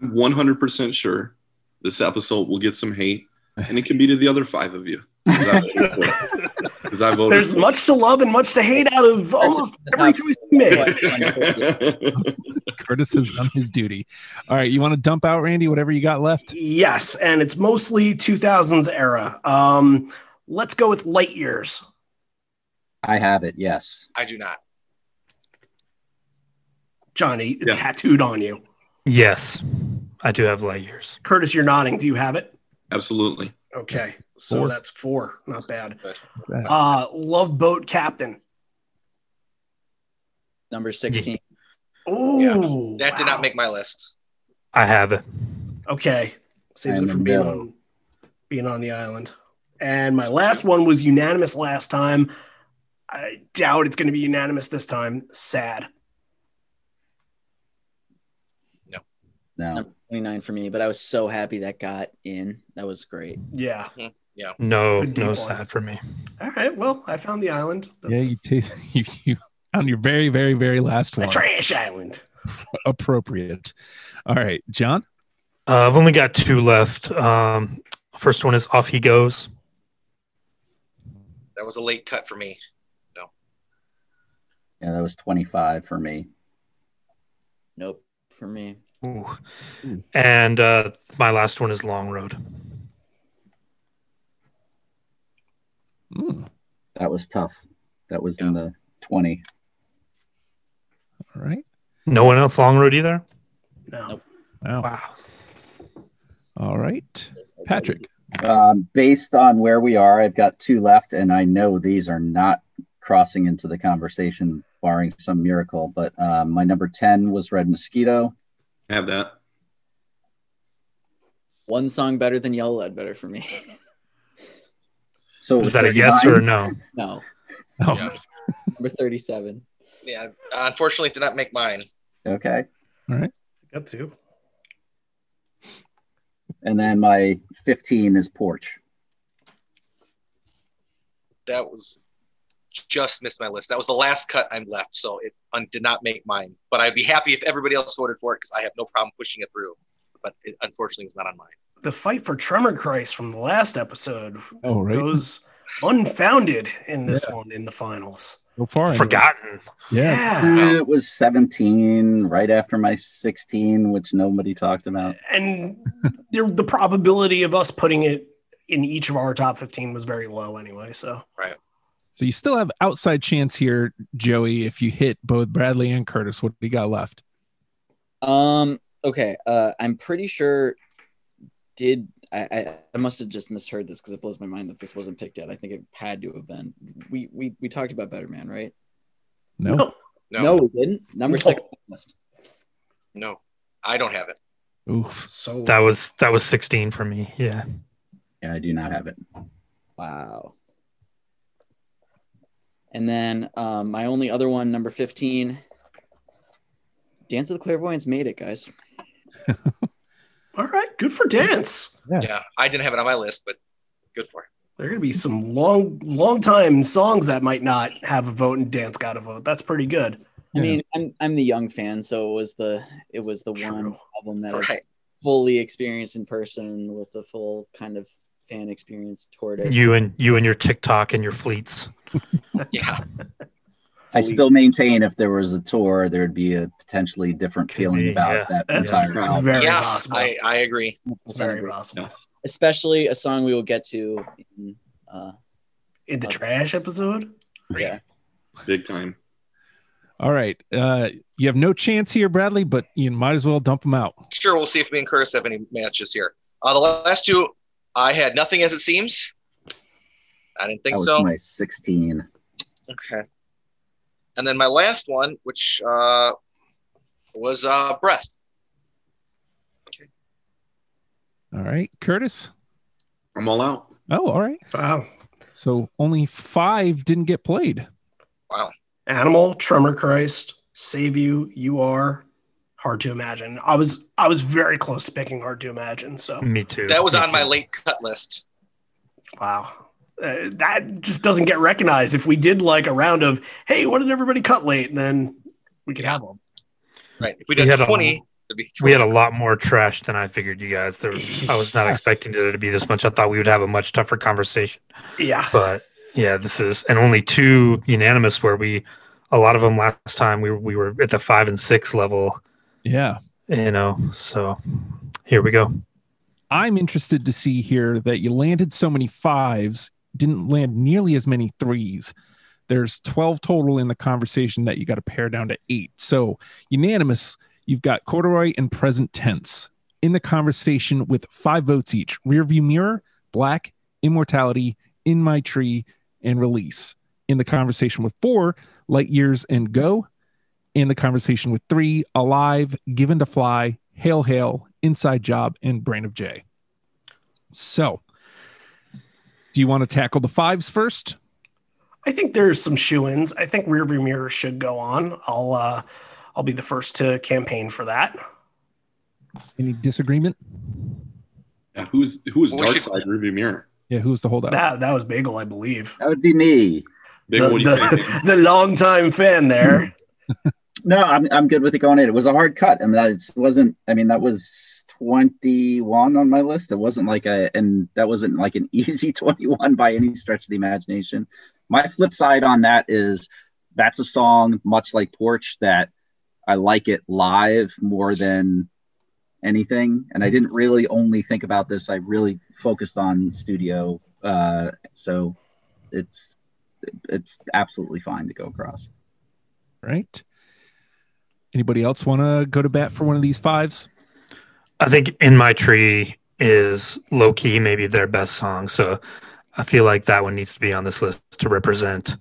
I'm one hundred percent sure this episode will get some hate, and it can be to the other five of you. Cause I voted for it. Cause I voted There's for much it. to love and much to hate out of almost every choice you made. Curtis has done his duty. All right, you want to dump out, Randy, whatever you got left? Yes, and it's mostly two thousands era. Um, let's go with Light Years. I have it, yes. I do not. Johnny, it's yeah. tattooed on you. Yes, I do have Light Years. Curtis, you're nodding. Do you have it? Absolutely. Okay, so four. That's four. Not bad. Uh, Love Boat Captain. Number sixteen. Oh, yeah. That wow. did not make my list. I have it. Okay. Saves it from being on, being on the island. And my last one was unanimous last time. I doubt it's going to be unanimous this time. Sad. No. No. Number twenty-nine for me, but I was so happy that got in. That was great. Yeah. Mm-hmm. Yeah. No, no Sad one. For me. All right. Well, I found the island. That's... Yeah, you too. You, you... on your very, very, very last one. A trash island. Appropriate. All right, John? Uh, I've only got two left. Um, first one is Off He Goes. That was a late cut for me. No. Yeah, that was twenty-five for me. Nope, for me. Ooh. Ooh. And uh, my last one is Long Road. Mm. That was tough. That was yeah. in the twenty. All right. No one else Long Road either? No. Wow. wow. All right. Patrick. Um, based on where we are, I've got two left, and I know these are not crossing into the conversation, barring some miracle, but um, my number ten was Red Mosquito. Have that. One song better than Yellow Lead Better for me. So was that a yes or a no? No. Oh. Yeah. Number thirty-seven. Yeah, unfortunately, did not make mine. Okay. All right. Got two. And then my fifteen is Porch. That was just missed my list. That was the last cut I'm left, so it un- did not make mine. But I'd be happy if everybody else voted for it because I have no problem pushing it through. But it unfortunately was not on mine. The fight for Tremor Christ from the last episode oh, right. goes unfounded in this yeah. one in the finals. So far, forgotten. Yeah. yeah. It was seventeen right after my sixteen, which nobody talked about. And there, the probability of us putting it in each of our top fifteen was very low anyway. So, right. So you still have outside chance here, Joey, if you hit both Bradley and Curtis. What do you got left? Um, okay. Uh, I'm pretty sure did I, I, I must have just misheard this because it blows my mind that this wasn't picked out. I think it had to have been. We we we talked about Better Man, right? No. No, no, no we didn't. Number no. six. List. No, I don't have it. Oof. So that was that was sixteen for me. Yeah. Yeah, I do not have it. Wow. And then um, my only other one, number fifteen. Dance of the Clairvoyants made it, guys. All right, good for Dance. Yeah. yeah, I didn't have it on my list, but good for it. There are going to be some long, long time songs that might not have a vote, and Dance got a vote. That's pretty good. I yeah. mean, I'm I'm the young fan, so it was the it was the True. one album that right. I fully experienced in person with the full kind of fan experience toward it. You and you and your TikTok and your fleets. yeah. I still maintain if there was a tour, there'd be a potentially different feeling about yeah. that That's entire album. Very yeah, possible. I, I agree. It's very, very possible. possible. Especially a song we will get to in, uh, in the uh, trash episode. Yeah. Big time. All right. Uh, you have no chance here, Bradley, but you might as well dump them out. Sure. We'll see if me and Curtis have any matches here. Uh, the last two I had nothing, as it seems. I didn't think that was so. My sixteen. Okay. And then my last one, which uh, was uh, breath. Okay. All right, Curtis. I'm all out. Oh, all right. Wow. So only five didn't get played. Wow. Animal, Tremor Christ, Save You, You Are, Hard to Imagine. I was I was very close to picking Hard to Imagine. So me too. That was me on too. My late cut list. Wow. Uh, that just doesn't get recognized. If we did like a round of, hey, what did everybody cut late? And then we could have them. Right. If we did we twenty, a, be twenty. We had a lot more trash than I figured, you guys. There was, I was not expecting it to be this much. I thought we would have a much tougher conversation. Yeah. But yeah, this is, and only two unanimous where we, a lot of them last time we, we were at the five and six level. Yeah. You know, so here we go. I'm interested to see here that you landed so many fives, didn't land nearly as many threes. There's twelve total in the conversation that you got to pare down to eight. So unanimous, you've got Corduroy and present tense in the conversation with five votes each: Rearview Mirror, Black, Immortality, In My Tree, and Release. In the conversation with four, Light Years and Go. In the conversation with three, Alive, Given to Fly, Hail Hail, Inside Job, and Brain of Jay. So do you want to tackle the fives first? I think there's some shoo-ins. I think Rearview Mirror should go on. I'll uh, I'll be the first to campaign for that. Any disagreement? Yeah, who's who's well, Dark Side Rearview Mirror? Yeah, who's the holdout? That that was Bagel, I believe. That would be me. Bagel, the, what do you the, think? The longtime fan there. No, I'm I'm good with it going in. It was a hard cut. I mean, that wasn't. I mean, that was twenty-one on my list. It wasn't like a, and that wasn't like an easy twenty-one by any stretch of the imagination. My flip side on that is that's a song much like Porch that I like it live more than anything. And I didn't really only think about this. I really focused on studio. Uh, so it's, it's absolutely fine to go across. Right. Anybody else want to go to bat for one of these fives? I think In My Tree is low-key maybe their best song, so I feel like that one needs to be on this list to represent.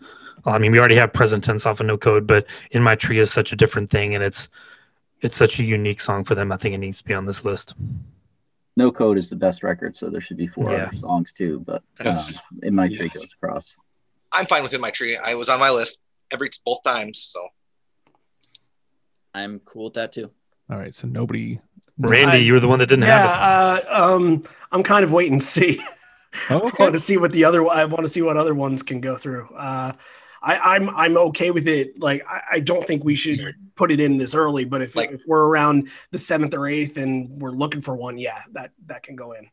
I mean, we already have present tense off of No Code, but In My Tree is such a different thing, and it's it's such a unique song for them. I think it needs to be on this list. No Code is the best record, so there should be four yeah. other songs too, but yes. uh, In My Tree yes. goes across. I'm fine with In My Tree. I was on my list every both times, so I'm cool with that too. All right, so nobody... Randy, I, you were the one that didn't yeah, have it. Uh, um, I'm kind of waiting to see. Oh, okay. I want to see what the other. I want to see what other ones can go through. Uh, I, I'm I'm okay with it. Like I, I don't think we should put it in this early. But if like, if we're around the seventh or eighth and we're looking for one, yeah, that that can go in.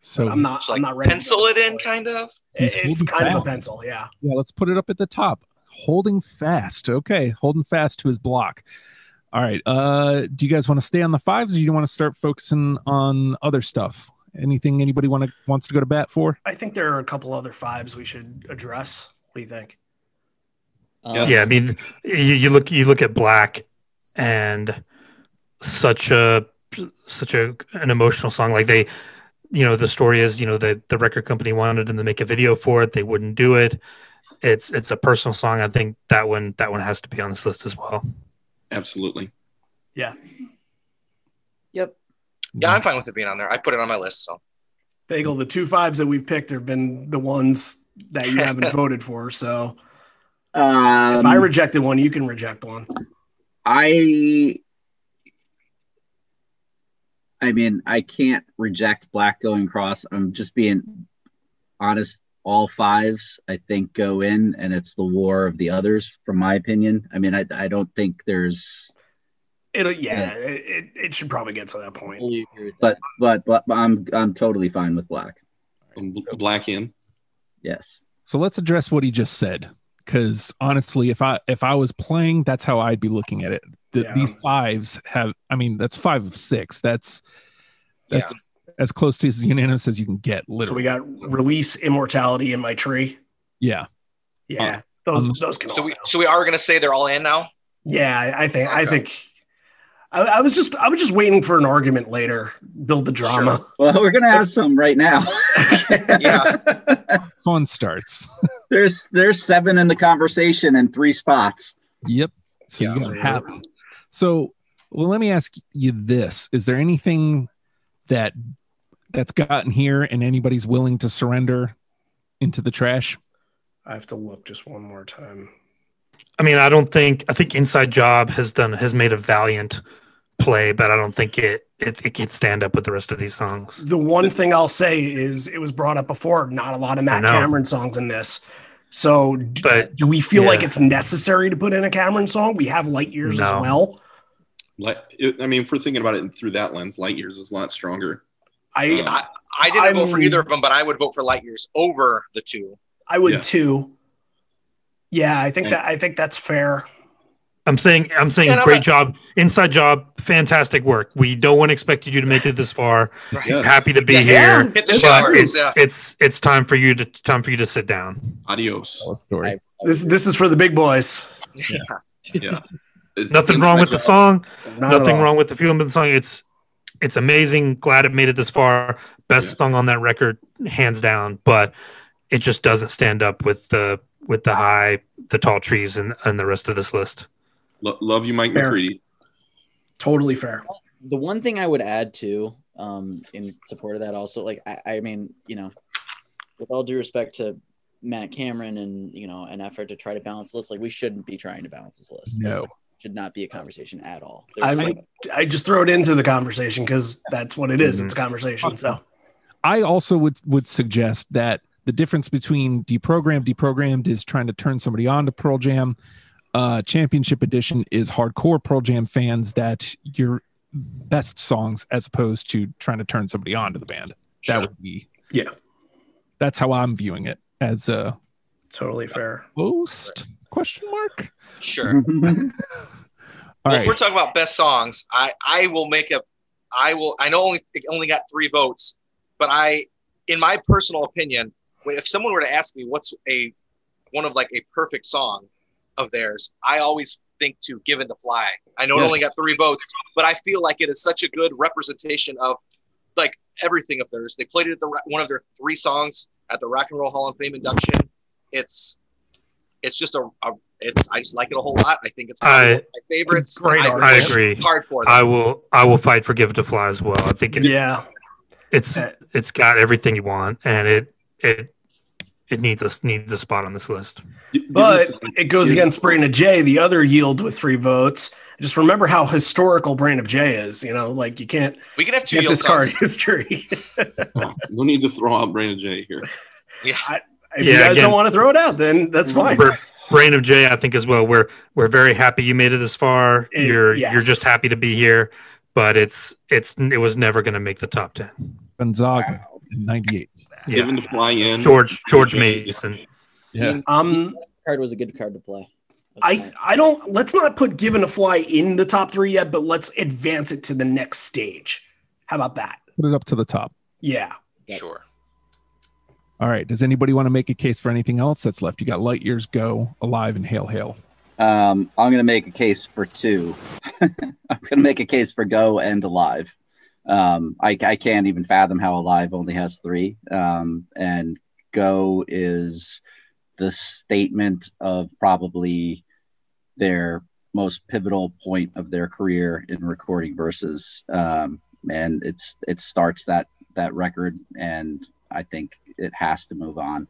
So but I'm not. Like I'm not ready. Pencil it in, kind of. It, it's kind of a pencil. Yeah. Yeah. Let's put it up at the top. Holding fast. Okay, holding fast to his block. All right. Uh, do you guys want to stay on the fives or do you want to start focusing on other stuff? Anything anybody want to, wants to go to bat for? I think there are a couple other fives we should address. What do you think? Uh, yeah, I mean, you, you look you look at Black and such a such a an emotional song. Like they, you know, the story is, you know, the the record company wanted them to make a video for it. They wouldn't do it. It's it's a personal song. I think that one that one has to be on this list as well. Absolutely. Yeah. Yep. Yeah, I'm fine with it being on there. I put it on my list. So, Bagel, the two fives that we've picked have been the ones that you haven't voted for. So, um, if I rejected one, you can reject one. I. I mean, I can't reject Black going across. I'm just being honest. All fives, I think, go in, and it's the war of the others, from my opinion. I mean, I, I don't think there's. It'll yeah, uh, it it should probably get to that point. But but but I'm I'm totally fine with Black. Black in. Yes. So let's address what he just said, because honestly, if I if I was playing, that's how I'd be looking at it. The, yeah. These fives have, I mean, that's five of six. That's that's. Yeah. As close to as unanimous as you can get, literally. So we got Release, Immortality, In My Tree. Yeah, yeah. Those um, those can. So we go. So we are going to say they're all in now. Yeah, I think okay. I think I, I was just I was just waiting for an argument later. Build the drama. Sure. Well, we're gonna have some right now. Yeah. Fun starts. There's there's seven in the conversation and three spots. Yep. So yeah, it's gonna happen. So well, let me ask you this. Is there anything that that's gotten here and anybody's willing to surrender into the trash? I have to look just one more time. I mean, I don't think I think Inside Job has done has made a valiant play, but I don't think it it, it can stand up with the rest of these songs. The one thing I'll say is it was brought up before, not a lot of Matt Cameron songs in this. So do, but, do we feel yeah. like it's necessary to put in a Cameron song? We have Light Years no. as well. Like, it, I mean, if we're thinking about it through that lens, Light Years is a lot stronger. I um, I, I didn't I'm, vote for either of them, but I would vote for Light Years over the two. I would yeah. too. Yeah, I think that I think that's fair. I'm saying I'm saying I'm great not... job, Inside Job, fantastic work. We no one expected you to make it this far. Right. Yes. Happy to be yeah, here. Yeah. Hit the but it's, yeah. it's it's time for you to time for you to sit down. Adios. This this is for the big boys. Yeah. yeah. Nothing wrong with the song. Not nothing wrong with the feeling of the song. It's it's amazing. Glad it made it this far. Best yeah. song on that record, hands down, but it just doesn't stand up with the with the high, the tall trees, and, and the rest of this list. Lo- love you, Mike McCready. Totally fair. The one thing I would add to um, in support of that also, like, I, I mean, you know, with all due respect to Matt Cameron and, you know, an effort to try to balance this, like, we shouldn't be trying to balance this list. No. It should not be a conversation at all. There's I might, I just throw it into the conversation because that's what it is. Mm-hmm. It's a conversation. So I also would, would suggest that the difference between deprogrammed, deprogrammed is trying to turn somebody on to Pearl Jam. Uh, Championship Edition is hardcore Pearl Jam fans that your best songs as opposed to trying to turn somebody on to the band. Sure. That would be, yeah. That's how I'm viewing it as a totally fair post question mark. Sure. All well, right. If we're talking about best songs, I, I will make a, I will, I know only, it only got three votes, but I, in my personal opinion, if someone were to ask me what's a one of like a perfect song of theirs, I always think to Give in the Fly. I know yes. it only got three votes, but I feel like it is such a good representation of like everything of theirs. They played it at the one of their three songs at the Rock and Roll Hall of Fame induction. It's it's just a, a it's I just like it a whole lot. I think it's I, my favorite. I, I agree. Hard for them. I will I will fight for Give it to Fly as well. I think it, yeah, it's uh, it's got everything you want, and it it. It needs a, needs a spot on this list. But it goes against Brain of Jay, the other yield with three votes. Just remember how historical Brain of Jay is. You know, like you can't, we can have two yield discard songs. History. Oh, no need to throw out Brain of Jay here. Yeah. I, if yeah, you guys again, don't want to throw it out, then that's fine. Brain of Jay, I think as well. We're we're very happy you made it this far. It, you're yes. you're just happy to be here. But it's it's it was never going to make the top ten. Gonzaga. Wow. ninety-eight yeah. Given to Fly in George George Mason. Yeah, um, card was a good card to play. That's I I don't let's not put Given to Fly in the top three yet, but let's advance it to the next stage. How about that? Put it up to the top. Yeah, yep. Sure. All right. Does anybody want to make a case for anything else that's left? You got Light Years, Go, Alive, and Hail Hail. Um, I'm gonna make a case for two. I'm gonna make a case for Go and Alive. Um, I, I can't even fathom how Alive only has three. Um, and Go is the statement of probably their most pivotal point of their career in recording verses. Um, and it's it starts that that record, and I think it has to move on.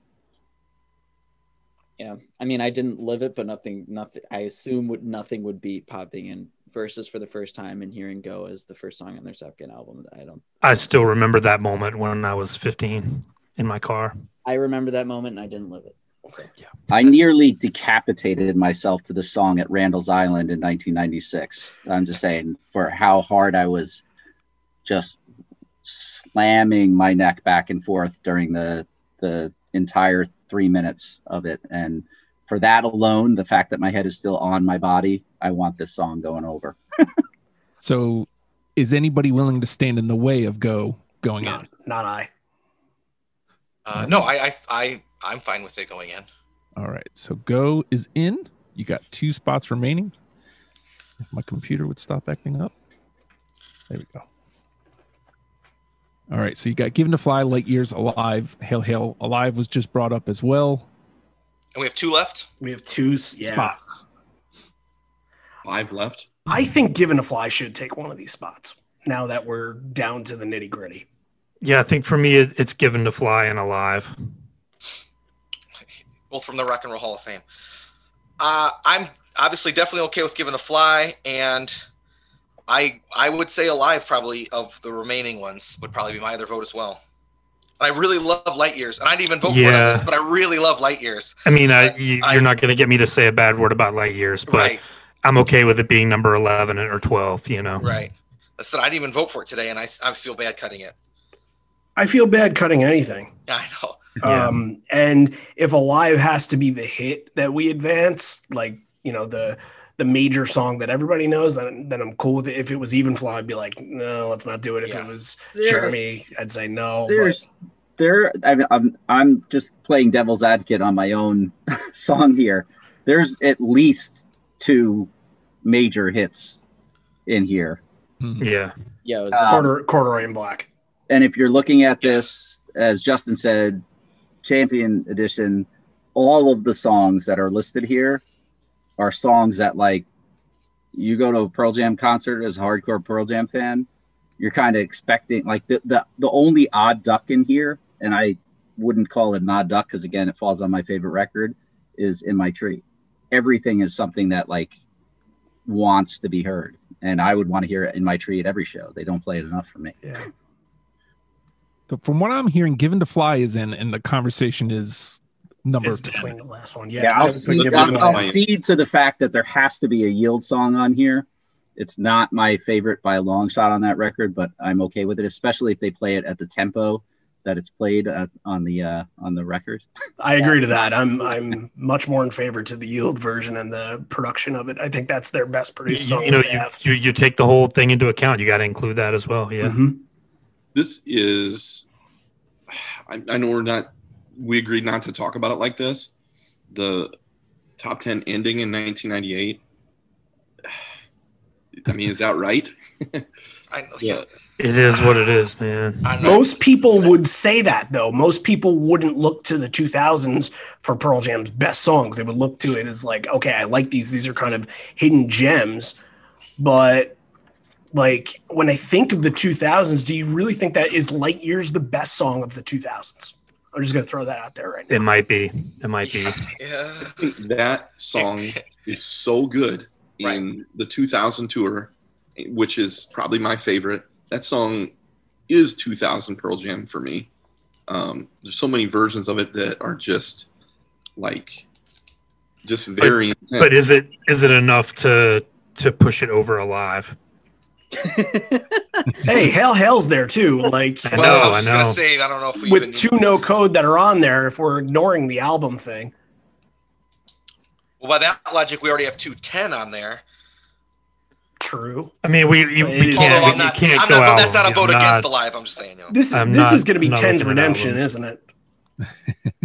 Yeah, I mean, I didn't live it, but nothing, nothing. I assume would nothing would beat popping in Verses for the first time and hearing Go as the first song on their second album. I don't. I still remember that moment when I was fifteen in my car. I remember that moment, and I didn't live it. So. Yeah. I nearly decapitated myself to the song at Randall's Island in nineteen ninety-six. I'm just saying, for how hard I was, just slamming my neck back and forth during the the entire. Three minutes of it, and for that alone, the fact that my head is still on my body, I want this song going over. So is anybody willing to stand in the way of Go going not, in? Not I. Uh, no, I, I, I, I'm fine with it going in. All right, so Go is in. You got two spots remaining. If my computer would stop acting up. There we go. All right, so you got Given to Fly, Light Years, Alive. Hail, Hail, Alive was just brought up as well. And we have two left? We have two, yeah. Spots. Five left? I think Given to Fly should take one of these spots now that we're down to the nitty-gritty. Yeah, I think for me it, it's Given to Fly and Alive. Both from the Rock and Roll Hall of Fame. Uh, I'm obviously definitely okay with Given to Fly, and I I would say Alive probably of the remaining ones would probably be my other vote as well. And I really love Light Years, and I didn't even vote yeah. for it on this, but I really love Light Years. I mean, I, I, you're I, not going to get me to say a bad word about Light Years, but right. I'm okay with it being number eleven or twelve, you know? Right. So I didn't even vote for it today, and I, I feel bad cutting it. I feel bad cutting anything. I know. Yeah. Um, and if Alive has to be the hit that we advance, like, you know, the the major song that everybody knows, then, then I'm cool with it. If it was Even Fly, I'd be like, no, let's not do it. If yeah. it was Jeremy, I'd say no. There's, but. There, I mean, I'm I'm just playing devil's advocate on my own song here. There's at least two major hits in here. Yeah. Yeah. It was um, Corduroy, Corduroy and Black. And if you're looking at this, as Justin said, Champion Edition, all of the songs that are listed here are songs that, like, you go to a Pearl Jam concert as a hardcore Pearl Jam fan, you're kind of expecting, like, the, the, the only odd duck in here, and I wouldn't call it an odd duck because, again, it falls on my favorite record, is In My Tree. Everything is something that, like, wants to be heard. And I would want to hear it In My Tree at every show. They don't play it enough for me. Yeah. But from what I'm hearing, Given to Fly is in, and the conversation is number it's between ten. The last one. Yeah, yeah I'll, see, I'll, I'll see to the fact that there has to be a Yield song on here. It's not my favorite by a long shot on that record, but I'm okay with it, especially if they play it at the tempo that it's played at, on the uh, on the record. I agree yeah. to that. I'm I'm much more in favor to the Yield version and the production of it. I think that's their best produced you, song. You know, you, you you take the whole thing into account. You got to include that as well. Yeah. Mm-hmm. This is, I, I know we're not, we agreed not to talk about it like this. The top ten ending in nineteen ninety-eight. I mean, is that right? I, yeah. It is what it is, man. Most people would say that, though. Most people wouldn't look to the two thousands for Pearl Jam's best songs. They would look to it as like, okay, I like these. These are kind of hidden gems, but... Like, when I think of the two thousands, do you really think that is Light Years the best song of the two thousands? I'm just going to throw that out there right now. It might be. It might be. Yeah. I think that song is so good right. in the two thousand tour, which is probably my favorite. That song is two thousand Pearl Jam for me. Um, there's so many versions of it that are just, like, just very but, intense. But is it is it enough to to push it over Alive? Hey, Hail Hail's there too. Like, I know, well, I was I know. gonna say, I don't know if we with two No Code that are on there. If we're ignoring the album thing, well, by that logic, we already have two ten on there. True. I mean, we you, we is, can't. I'm not, you can't I'm go not, that's not a vote not, against the live. I'm just saying. You know. This I'm this not, is going to be ten's redemption, albums. Isn't it?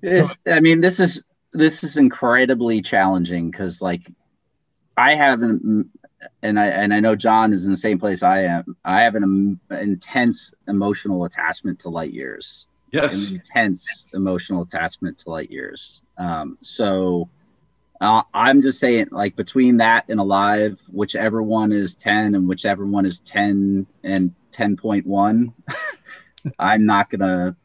This, I mean, this is this is incredibly challenging because, like, I haven't. And I and I know John is in the same place I am. I have an um, intense emotional attachment to Light Years. Yes, an intense emotional attachment to Light Years. Um, so uh, I'm just saying, like, between that and Alive, whichever one is ten and whichever one is ten and ten point one, I'm not gonna.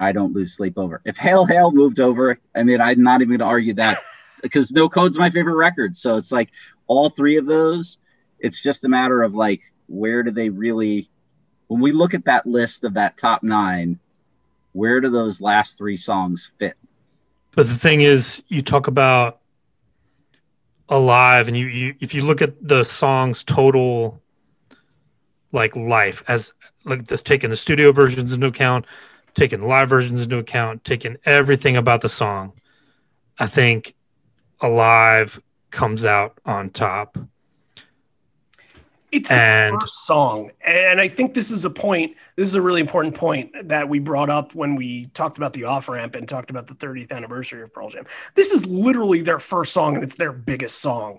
I don't lose sleep over. If Hail Hail moved over, I mean, I'm not even gonna argue that because No Code's my favorite record. So it's like. All three of those, it's just a matter of, like, where do they really, when we look at that list of that top nine, where do those last three songs fit? But the thing is, you talk about Alive, and you, you if you look at the song's total, like, life, as like this, taking the studio versions into account, taking the live versions into account, taking everything about the song, I think Alive comes out on top. It's and... the first song. And I think this is a point, this is a really important point that we brought up when we talked about the off-ramp and talked about the thirtieth anniversary of Pearl Jam. This is literally their first song, and it's their biggest song.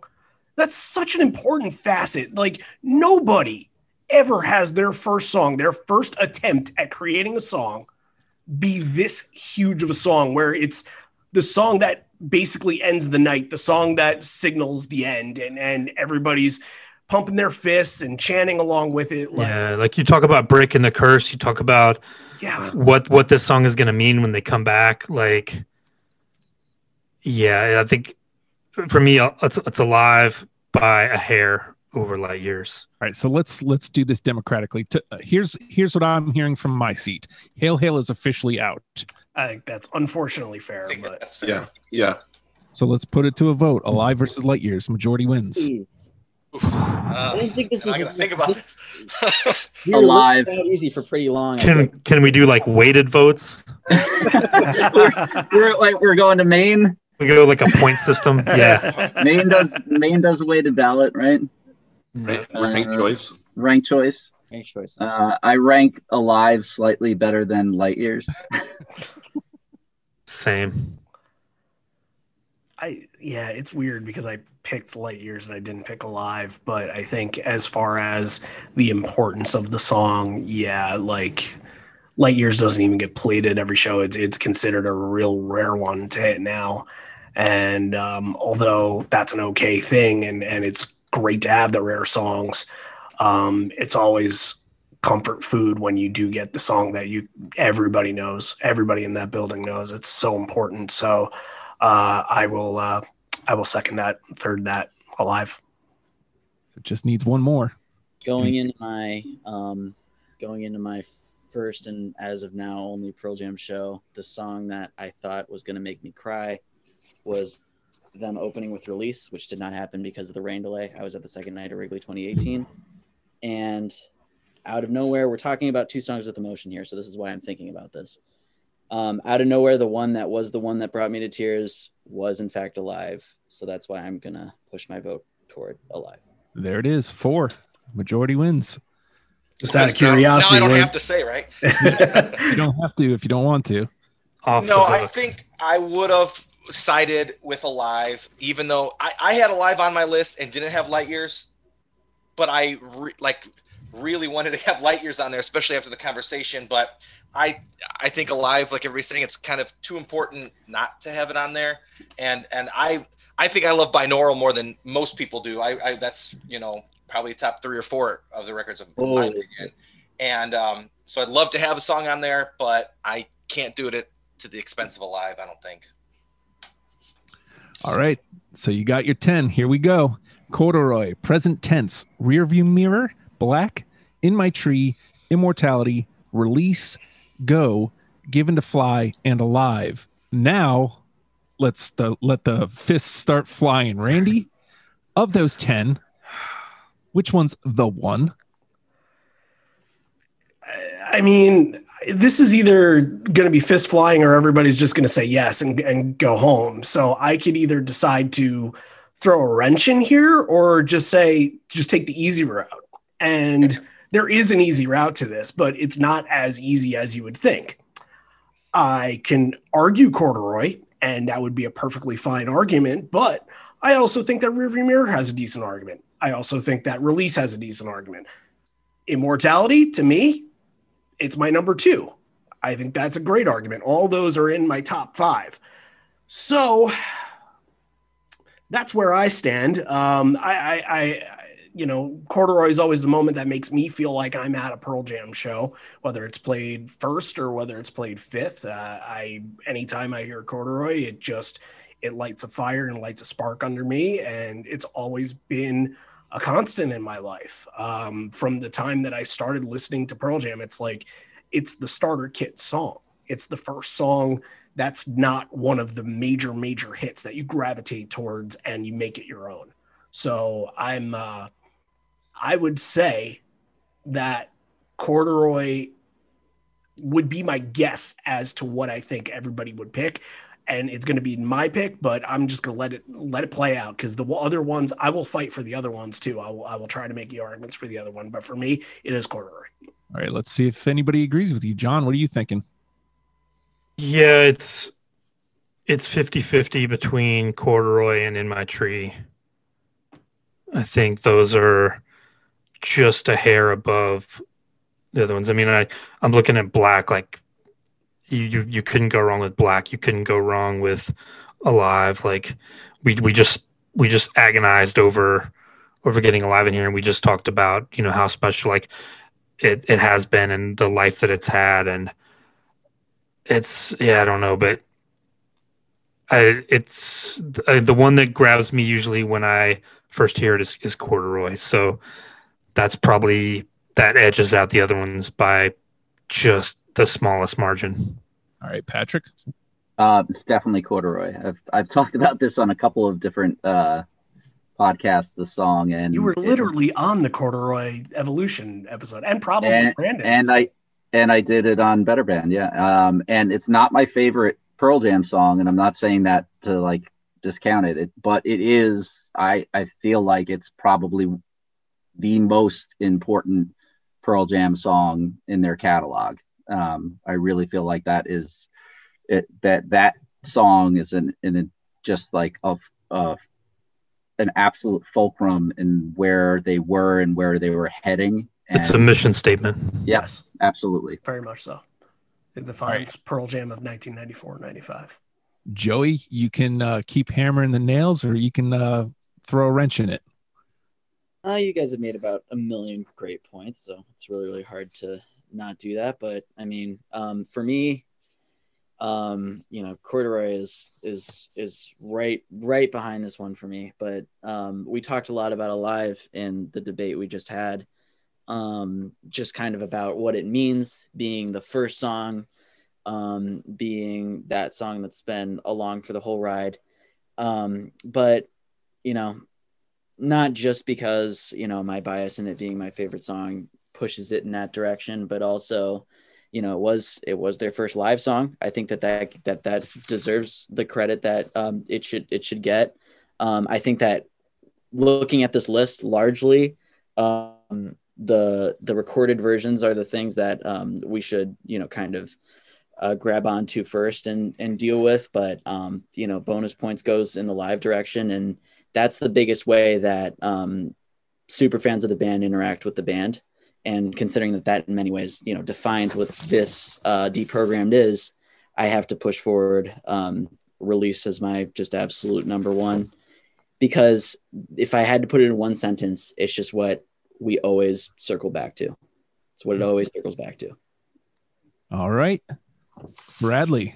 That's such an important facet. Like, nobody ever has their first song, their first attempt at creating a song, be this huge of a song, where it's the song that basically ends the night, the song that signals the end, and, and everybody's pumping their fists and chanting along with it. Like, yeah, like you talk about breaking the curse, you talk about yeah. what, what this song is going to mean when they come back. Like, yeah, I think for me, it's, it's alive by a hair over light years. All right, so let's let's do this democratically. To, uh, here's here's what I'm hearing from my seat. Hail Hail is officially out. I think that's unfortunately fair, but that's fair. Yeah, yeah. So let's put it to a vote. Alive versus Light Years. Majority wins. Uh, I don't think this is. I gotta think about this. we Alive. That easy for pretty long. Can can we do like weighted votes? we're, we're like we're going to Maine. We go like a point system. Yeah, Maine does Maine does a weighted ballot, right? Rank, rank uh, choice. Rank choice. Rank choice. Uh, I rank Alive slightly better than Light Years. Same. I yeah, it's weird because I picked Light Years and I didn't pick Alive, but I think as far as the importance of the song, yeah, like Light Years doesn't even get played at every show. It's it's considered a real rare one to hit now, and um, although that's an okay thing, and and it's great to have the rare songs. Um, it's always comfort food when you do get the song that you everybody knows, everybody in that building knows. It's so important. So uh, I will uh, I will second that, third that, Alive. So it just needs one more. Going into my um, going into my first and as of now only Pearl Jam show, the song that I thought was going to make me cry was them opening with Release, which did not happen because of the rain delay. I was at the second night of Wrigley twenty eighteen, and out of nowhere, we're talking about two songs with emotion here, so this is why I'm thinking about this. Um, out of nowhere, the one that was the one that brought me to tears was in fact Alive, so that's why I'm gonna push my vote toward Alive. There it is. Four. Majority wins. Just out of curiosity. No, I don't right? have to say, right? You don't have to if you don't want to. Off no, I think I would have sided with Alive, even though I, I had Alive on my list and didn't have Light Years, but I re- like really wanted to have Light Years on there, especially after the conversation. But I I think Alive, like everybody's saying, it's kind of too important not to have it on there. And and I I think I love binaural more than most people do. I, I that's you know probably top three or four of the records of oh. my opinion. And um, so I'd love to have a song on there, but I can't do it at, to the expense of Alive, I don't think. All right, so you got your ten. Here we go. Corduroy, present tense, rearview mirror, black, in my tree, immortality, release, go, given to fly, and alive. Now, let's the, let the fists start flying. Randy, of those ten, which one's the one? I mean, this is either going to be fist flying or everybody's just going to say yes and, and go home. So I could either decide to throw a wrench in here or just say, just take the easy route. And there is an easy route to this, but it's not as easy as you would think. I can argue Corduroy, and that would be a perfectly fine argument, but I also think that Rearview Mirror has a decent argument. I also think that Release has a decent argument. Immortality, to me, it's my number two. I think that's a great argument. All those are in my top five. So that's where I stand. Um, I, I, I, you know, Corduroy is always the moment that makes me feel like I'm at a Pearl Jam show, whether it's played first or whether it's played fifth. Uh, I, anytime I hear Corduroy, it just, it lights a fire and lights a spark under me. And it's always been a constant in my life. Um, from the time that I started listening to Pearl Jam, it's like, it's the starter kit song. It's the first song that's not one of the major, major hits that you gravitate towards and you make it your own. So I'm, uh, I would say that Corduroy would be my guess as to what I think everybody would pick. And it's going to be my pick, but I'm just going to let it let it play out because the other ones, I will fight for the other ones too. I will, I will try to make the arguments for the other one, but for me, it is Corduroy. All right, let's see if anybody agrees with you. John, what are you thinking? Yeah, it's it's fifty-fifty between Corduroy and In My Tree. I think those are just a hair above the other ones. I mean, I, I'm looking at black, like you, you, you couldn't go wrong with black. You couldn't go wrong with Alive. Like we, we just, we just agonized over, over getting Alive in here. And we just talked about, you know, how special like it, it has been and the life that it's had. And it's, yeah, I don't know, but I, it's uh, the one that grabs me usually when I first hear it is, is Corduroy. So that's probably that edges out the other ones by just the smallest margin. All right, Patrick. Uh, it's definitely Corduroy. I've I've talked about this on a couple of different uh, podcasts. The song and you were literally it, on the Corduroy Evolution episode, and probably and, Brandon's. And I and I did it on Better Band. Yeah, um, and it's not my favorite Pearl Jam song, and I'm not saying that to like discount it, it but it is I, I feel like it's probably the most important Pearl Jam song in their catalog. Um, I really feel like that is it that that song is an in just like of of an absolute fulcrum in where they were and where they were heading. And it's a mission statement. Yes, absolutely. Very much so. It defines right. Pearl Jam of nineteen ninety-four ninety-five. Joey, you can uh, keep hammering the nails or you can uh, throw a wrench in it. Uh, you guys have made about a million great points, so it's really, really hard to not do that. But, I mean, um, for me, um, you know, Corduroy is is is right, right behind this one for me. But um, we talked a lot about Alive in the debate we just had. Um, just kind of about what it means being the first song, um, being that song that's been along for the whole ride. Um, but, you know, not just because, you know, my bias in it being my favorite song pushes it in that direction, but also, you know, it was, it was their first live song. I think that that, that, that deserves the credit that, um, it should, it should get. Um, I think that looking at this list largely, um, the the recorded versions are the things that um, we should, you know, kind of uh, grab onto first and, and deal with. But, um, you know, bonus points goes in the live direction. And that's the biggest way that um, super fans of the band interact with the band. And considering that that in many ways, you know, defines what this uh, Deprogrammed is, I have to push forward um, Release as my just absolute number one. Because if I had to put it in one sentence, it's just what we always circle back to. It's what it always circles back to. All right, Bradley,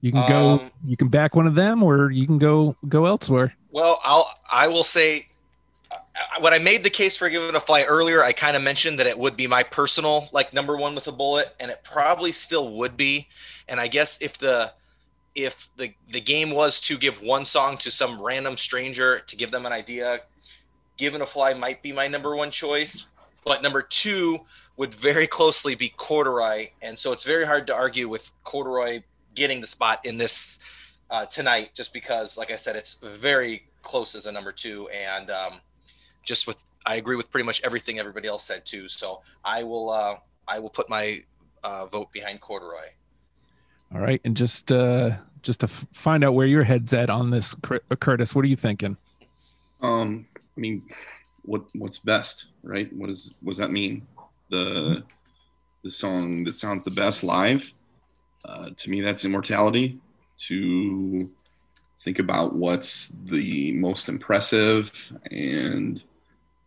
you can go, um, you can back one of them or you can go, go elsewhere. Well, I'll, I will say when I made the case for Given a Fly earlier, I kind of mentioned that it would be my personal, like number one with a bullet, and it probably still would be. And I guess if the, if the, the game was to give one song to some random stranger to give them an idea, Given a Fly might be my number one choice, but number two would very closely be Corduroy. And so it's very hard to argue with Corduroy getting the spot in this uh, tonight, just because, like I said, it's very close as a number two. And um, just with, I agree with pretty much everything everybody else said too. So I will, uh, I will put my uh, vote behind Corduroy. All right. And just, uh, just to f- find out where your head's at on this, Curtis, what are you thinking? Um, I mean, what what's best, right? What is what does that mean? The the song that sounds the best live, uh, to me, that's immortality. To think about what's the most impressive and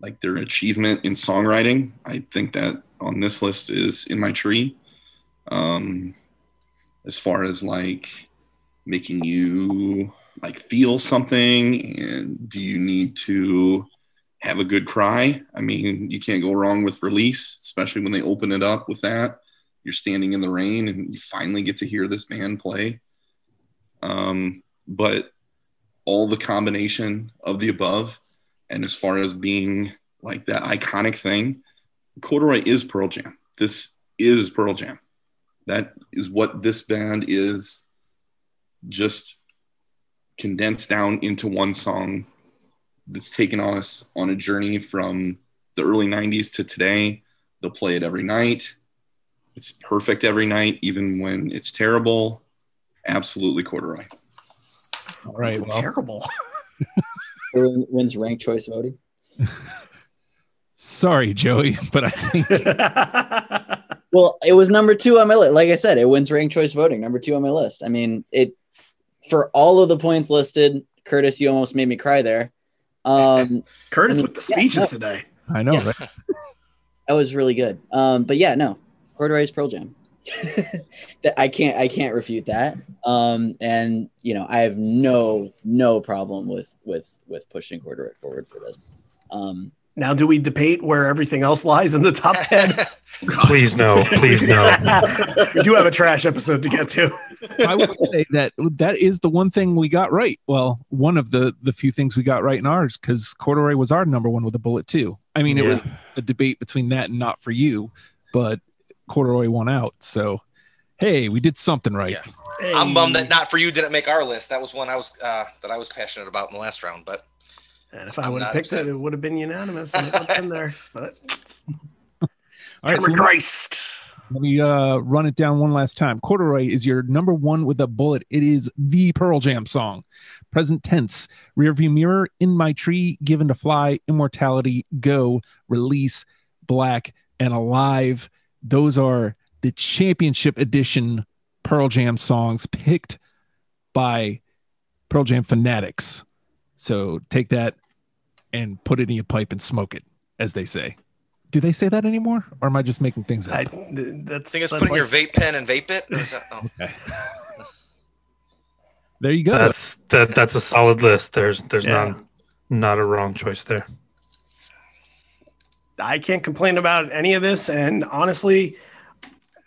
like their achievement in songwriting, I think that on this list is in my tree. Um, as far as like making you like feel something, and do you need to have a good cry? I mean, you can't go wrong with Release, especially when they open it up with that. You're standing in the rain and you finally get to hear this band play. Um, but all the combination of the above, and as far as being like that iconic thing, Corduroy is Pearl Jam. This is Pearl Jam. That is what this band is, just condensed down into one song that's taken us on a journey from the early nineties to today. They'll play it every night. It's perfect every night, even when it's terrible. Absolutely Corduroy. All right. Well. Terrible. When's ranked choice voting? Sorry, Joey, but I think. Well, it was number two on my list. Like I said, it wins ranked choice voting. Number two on my list. I mean, it for all of the points listed. Curtis, you almost made me cry there. Um, Curtis I mean, with the speeches yeah, no. today. I know. Yeah. Right? That was really good. Um, but yeah, no, Corduroy's Pearl Jam. that I can't, I can't refute that. Um, and you know, I have no, no problem with, with, with pushing Corduroy forward for this. Um, Now, do we debate where everything else lies in the top ten? Please no, please no. We do have a trash episode to get to. I would say that that is the one thing we got right. Well, one of the the few things we got right in ours, because Corduroy was our number one with a bullet too. I mean, it yeah. was a debate between that and Not For You, but Corduroy won out. So, hey, we did something right. Yeah. Hey. I'm bummed that Not For You didn't make our list. That was one I was uh, that I was passionate about in the last round, but. And if I would have picked upset. it, it would have been unanimous. And it would have been there. But all right, so Christ. Let me uh, run it down one last time. Corduroy is your number one with a bullet. It is the Pearl Jam song. Present tense. Rearview mirror. In my tree. Given to fly. Immortality. Go. Release. Black. And alive. Those are the championship edition Pearl Jam songs picked by Pearl Jam fanatics. So take that and put it in your pipe and smoke it, as they say. Do they say that anymore? Or am I just making things up? I, that's, I think it's put like... in your vape pen and vape it. Or is that, oh. Okay. There you go. That's that, that's a solid list. There's there's yeah. not, not a wrong choice there. I can't complain about any of this. And honestly,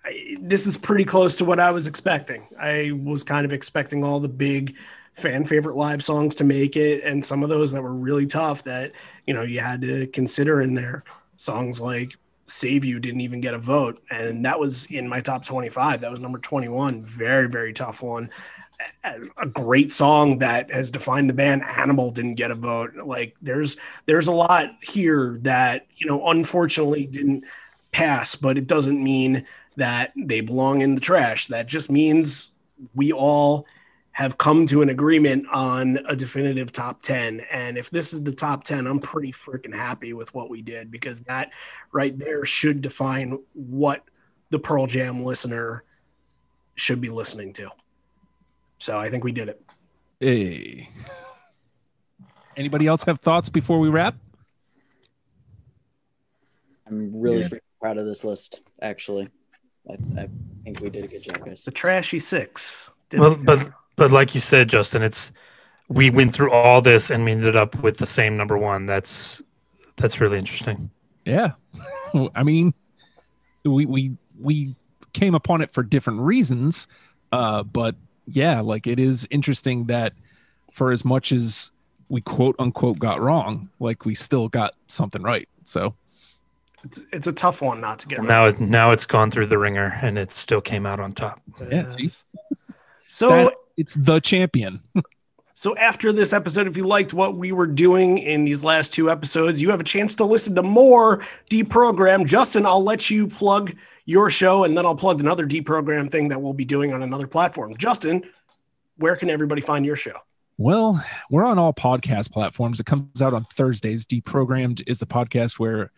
I, this is pretty close to what I was expecting. I was kind of expecting all the big fan favorite live songs to make it, and some of those that were really tough that, you know, you had to consider in there. Songs like Save You didn't even get a vote, and that was in my top twenty-five. That was number twenty-one. Very, very tough one. A great song that has defined the band, Animal, didn't get a vote. Like there's there's a lot here that, you know, unfortunately didn't pass, but it doesn't mean that they belong in the trash. That just means we all have come to an agreement on a definitive top ten. And if this is the top ten, I'm pretty freaking happy with what we did, because that right there should define what the Pearl Jam listener should be listening to. So I think we did it. Hey, anybody else have thoughts before we wrap? I'm really yeah. freaking proud of this list. Actually, I, I think we did a good job, guys. The Trashy Six. Did well, but, But like you said, Justin, it's we went through all this and we ended up with the same number one. That's that's really interesting. Yeah, I mean, we we we came upon it for different reasons, uh, but yeah, like it is interesting that for as much as we quote unquote got wrong, like we still got something right. So it's it's a tough one not to get. Well, right. Now now it's gone through the ringer and it still came out on top. Yeah. Yes. So. That- It's the champion. So after this episode, if you liked what we were doing in these last two episodes, you have a chance to listen to more Deprogrammed. Justin, I'll let you plug your show, and then I'll plug another Deprogrammed thing that we'll be doing on another platform. Justin, where can everybody find your show? Well, we're on all podcast platforms. It comes out on Thursdays. Deprogrammed is the podcast where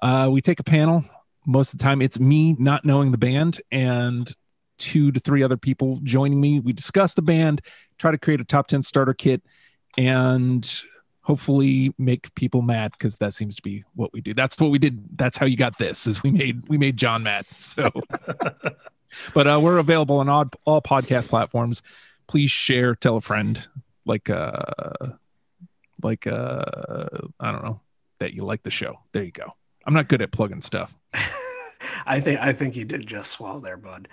uh, we take a panel. Most of the time, it's me not knowing the band, and two to three other people joining me. We discuss the band, try to create a top ten starter kit, and hopefully make people mad, because that seems to be what we do. That's what we did. That's how you got this, is we made we made John mad. So, but uh, we're available on all, all podcast platforms. Please share, tell a friend, like uh, like uh, I don't know, that you like the show. There you go. I'm not good at plugging stuff. I think I think you did just swallow there, bud.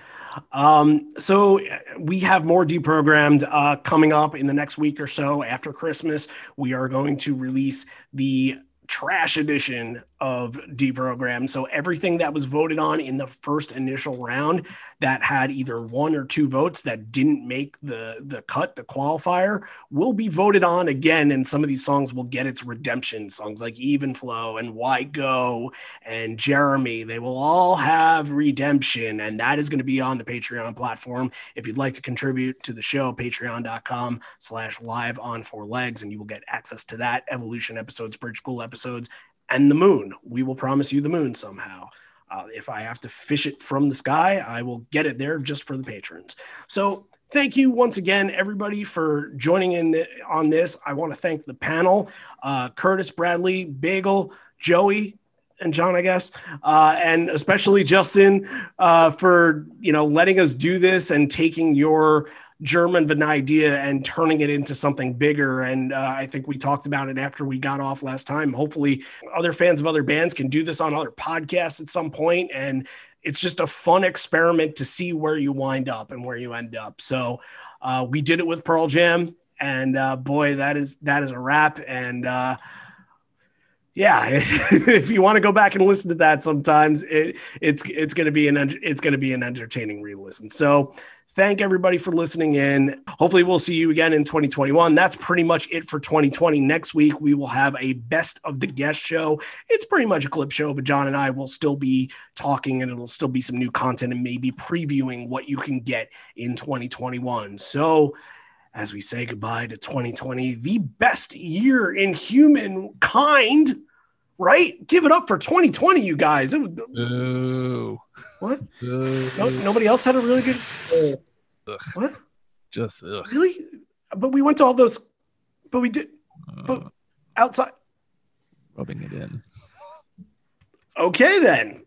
Um, so we have more Deprogrammed uh, coming up in the next week or so. After Christmas, we are going to release the trash edition of deprogram. So everything that was voted on in the first initial round that had either one or two votes that didn't make the, the cut, the qualifier, will be voted on again. And some of these songs will get its redemption. Songs like Even Flow and Why Go and Jeremy, they will all have redemption. And that is going to be on the Patreon platform. If you'd like to contribute to the show, patreon.com slash live on four legs, and you will get access to that, Evolution episodes, Bridge School episodes, and the moon. We will promise you the moon somehow. Uh, if I have to fish it from the sky, I will get it there just for the patrons. So thank you once again, everybody, for joining in the, on this. I want to thank the panel, uh, Curtis, Bradley, Bagel, Joey, and John, I guess, uh, and especially Justin uh, for, you know, letting us do this and taking your germ of an idea and turning it into something bigger. And uh, I think we talked about it after we got off last time. Hopefully other fans of other bands can do this on other podcasts at some point. And it's just a fun experiment to see where you wind up and where you end up. So uh, we did it with Pearl Jam, and uh, boy, that is, that is a wrap. And uh, yeah, if you want to go back and listen to that, sometimes it it's, it's going to be an, it's going to be an entertaining re-listen. So thank everybody for listening in. Hopefully we'll see you again in twenty twenty-one. That's pretty much it for twenty twenty. Next week, we will have a best of the guest show. It's pretty much a clip show, but John and I will still be talking, and it'll still be some new content and maybe previewing what you can get in twenty twenty-one. So as we say goodbye to twenty twenty, the best year in humankind, right? Give it up for twenty twenty, you guys. It was, Ooh. What? Ooh. No, nobody else had a really good... Ugh. What? Just ugh. Really? But we went to all those, but we did, but uh, outside. Rubbing it in. Okay, then.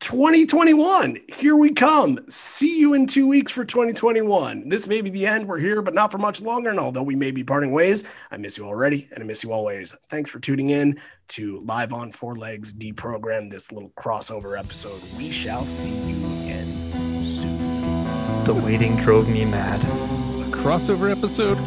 twenty twenty-one, here we come. See you in two weeks for twenty twenty-one. This may be the end. We're here, but not for much longer. And although we may be parting ways, I miss you already, and I miss you always. Thanks for tuning in to Live on Four Legs Deprogram, this little crossover episode. We shall see you again. The waiting drove me mad. A crossover episode?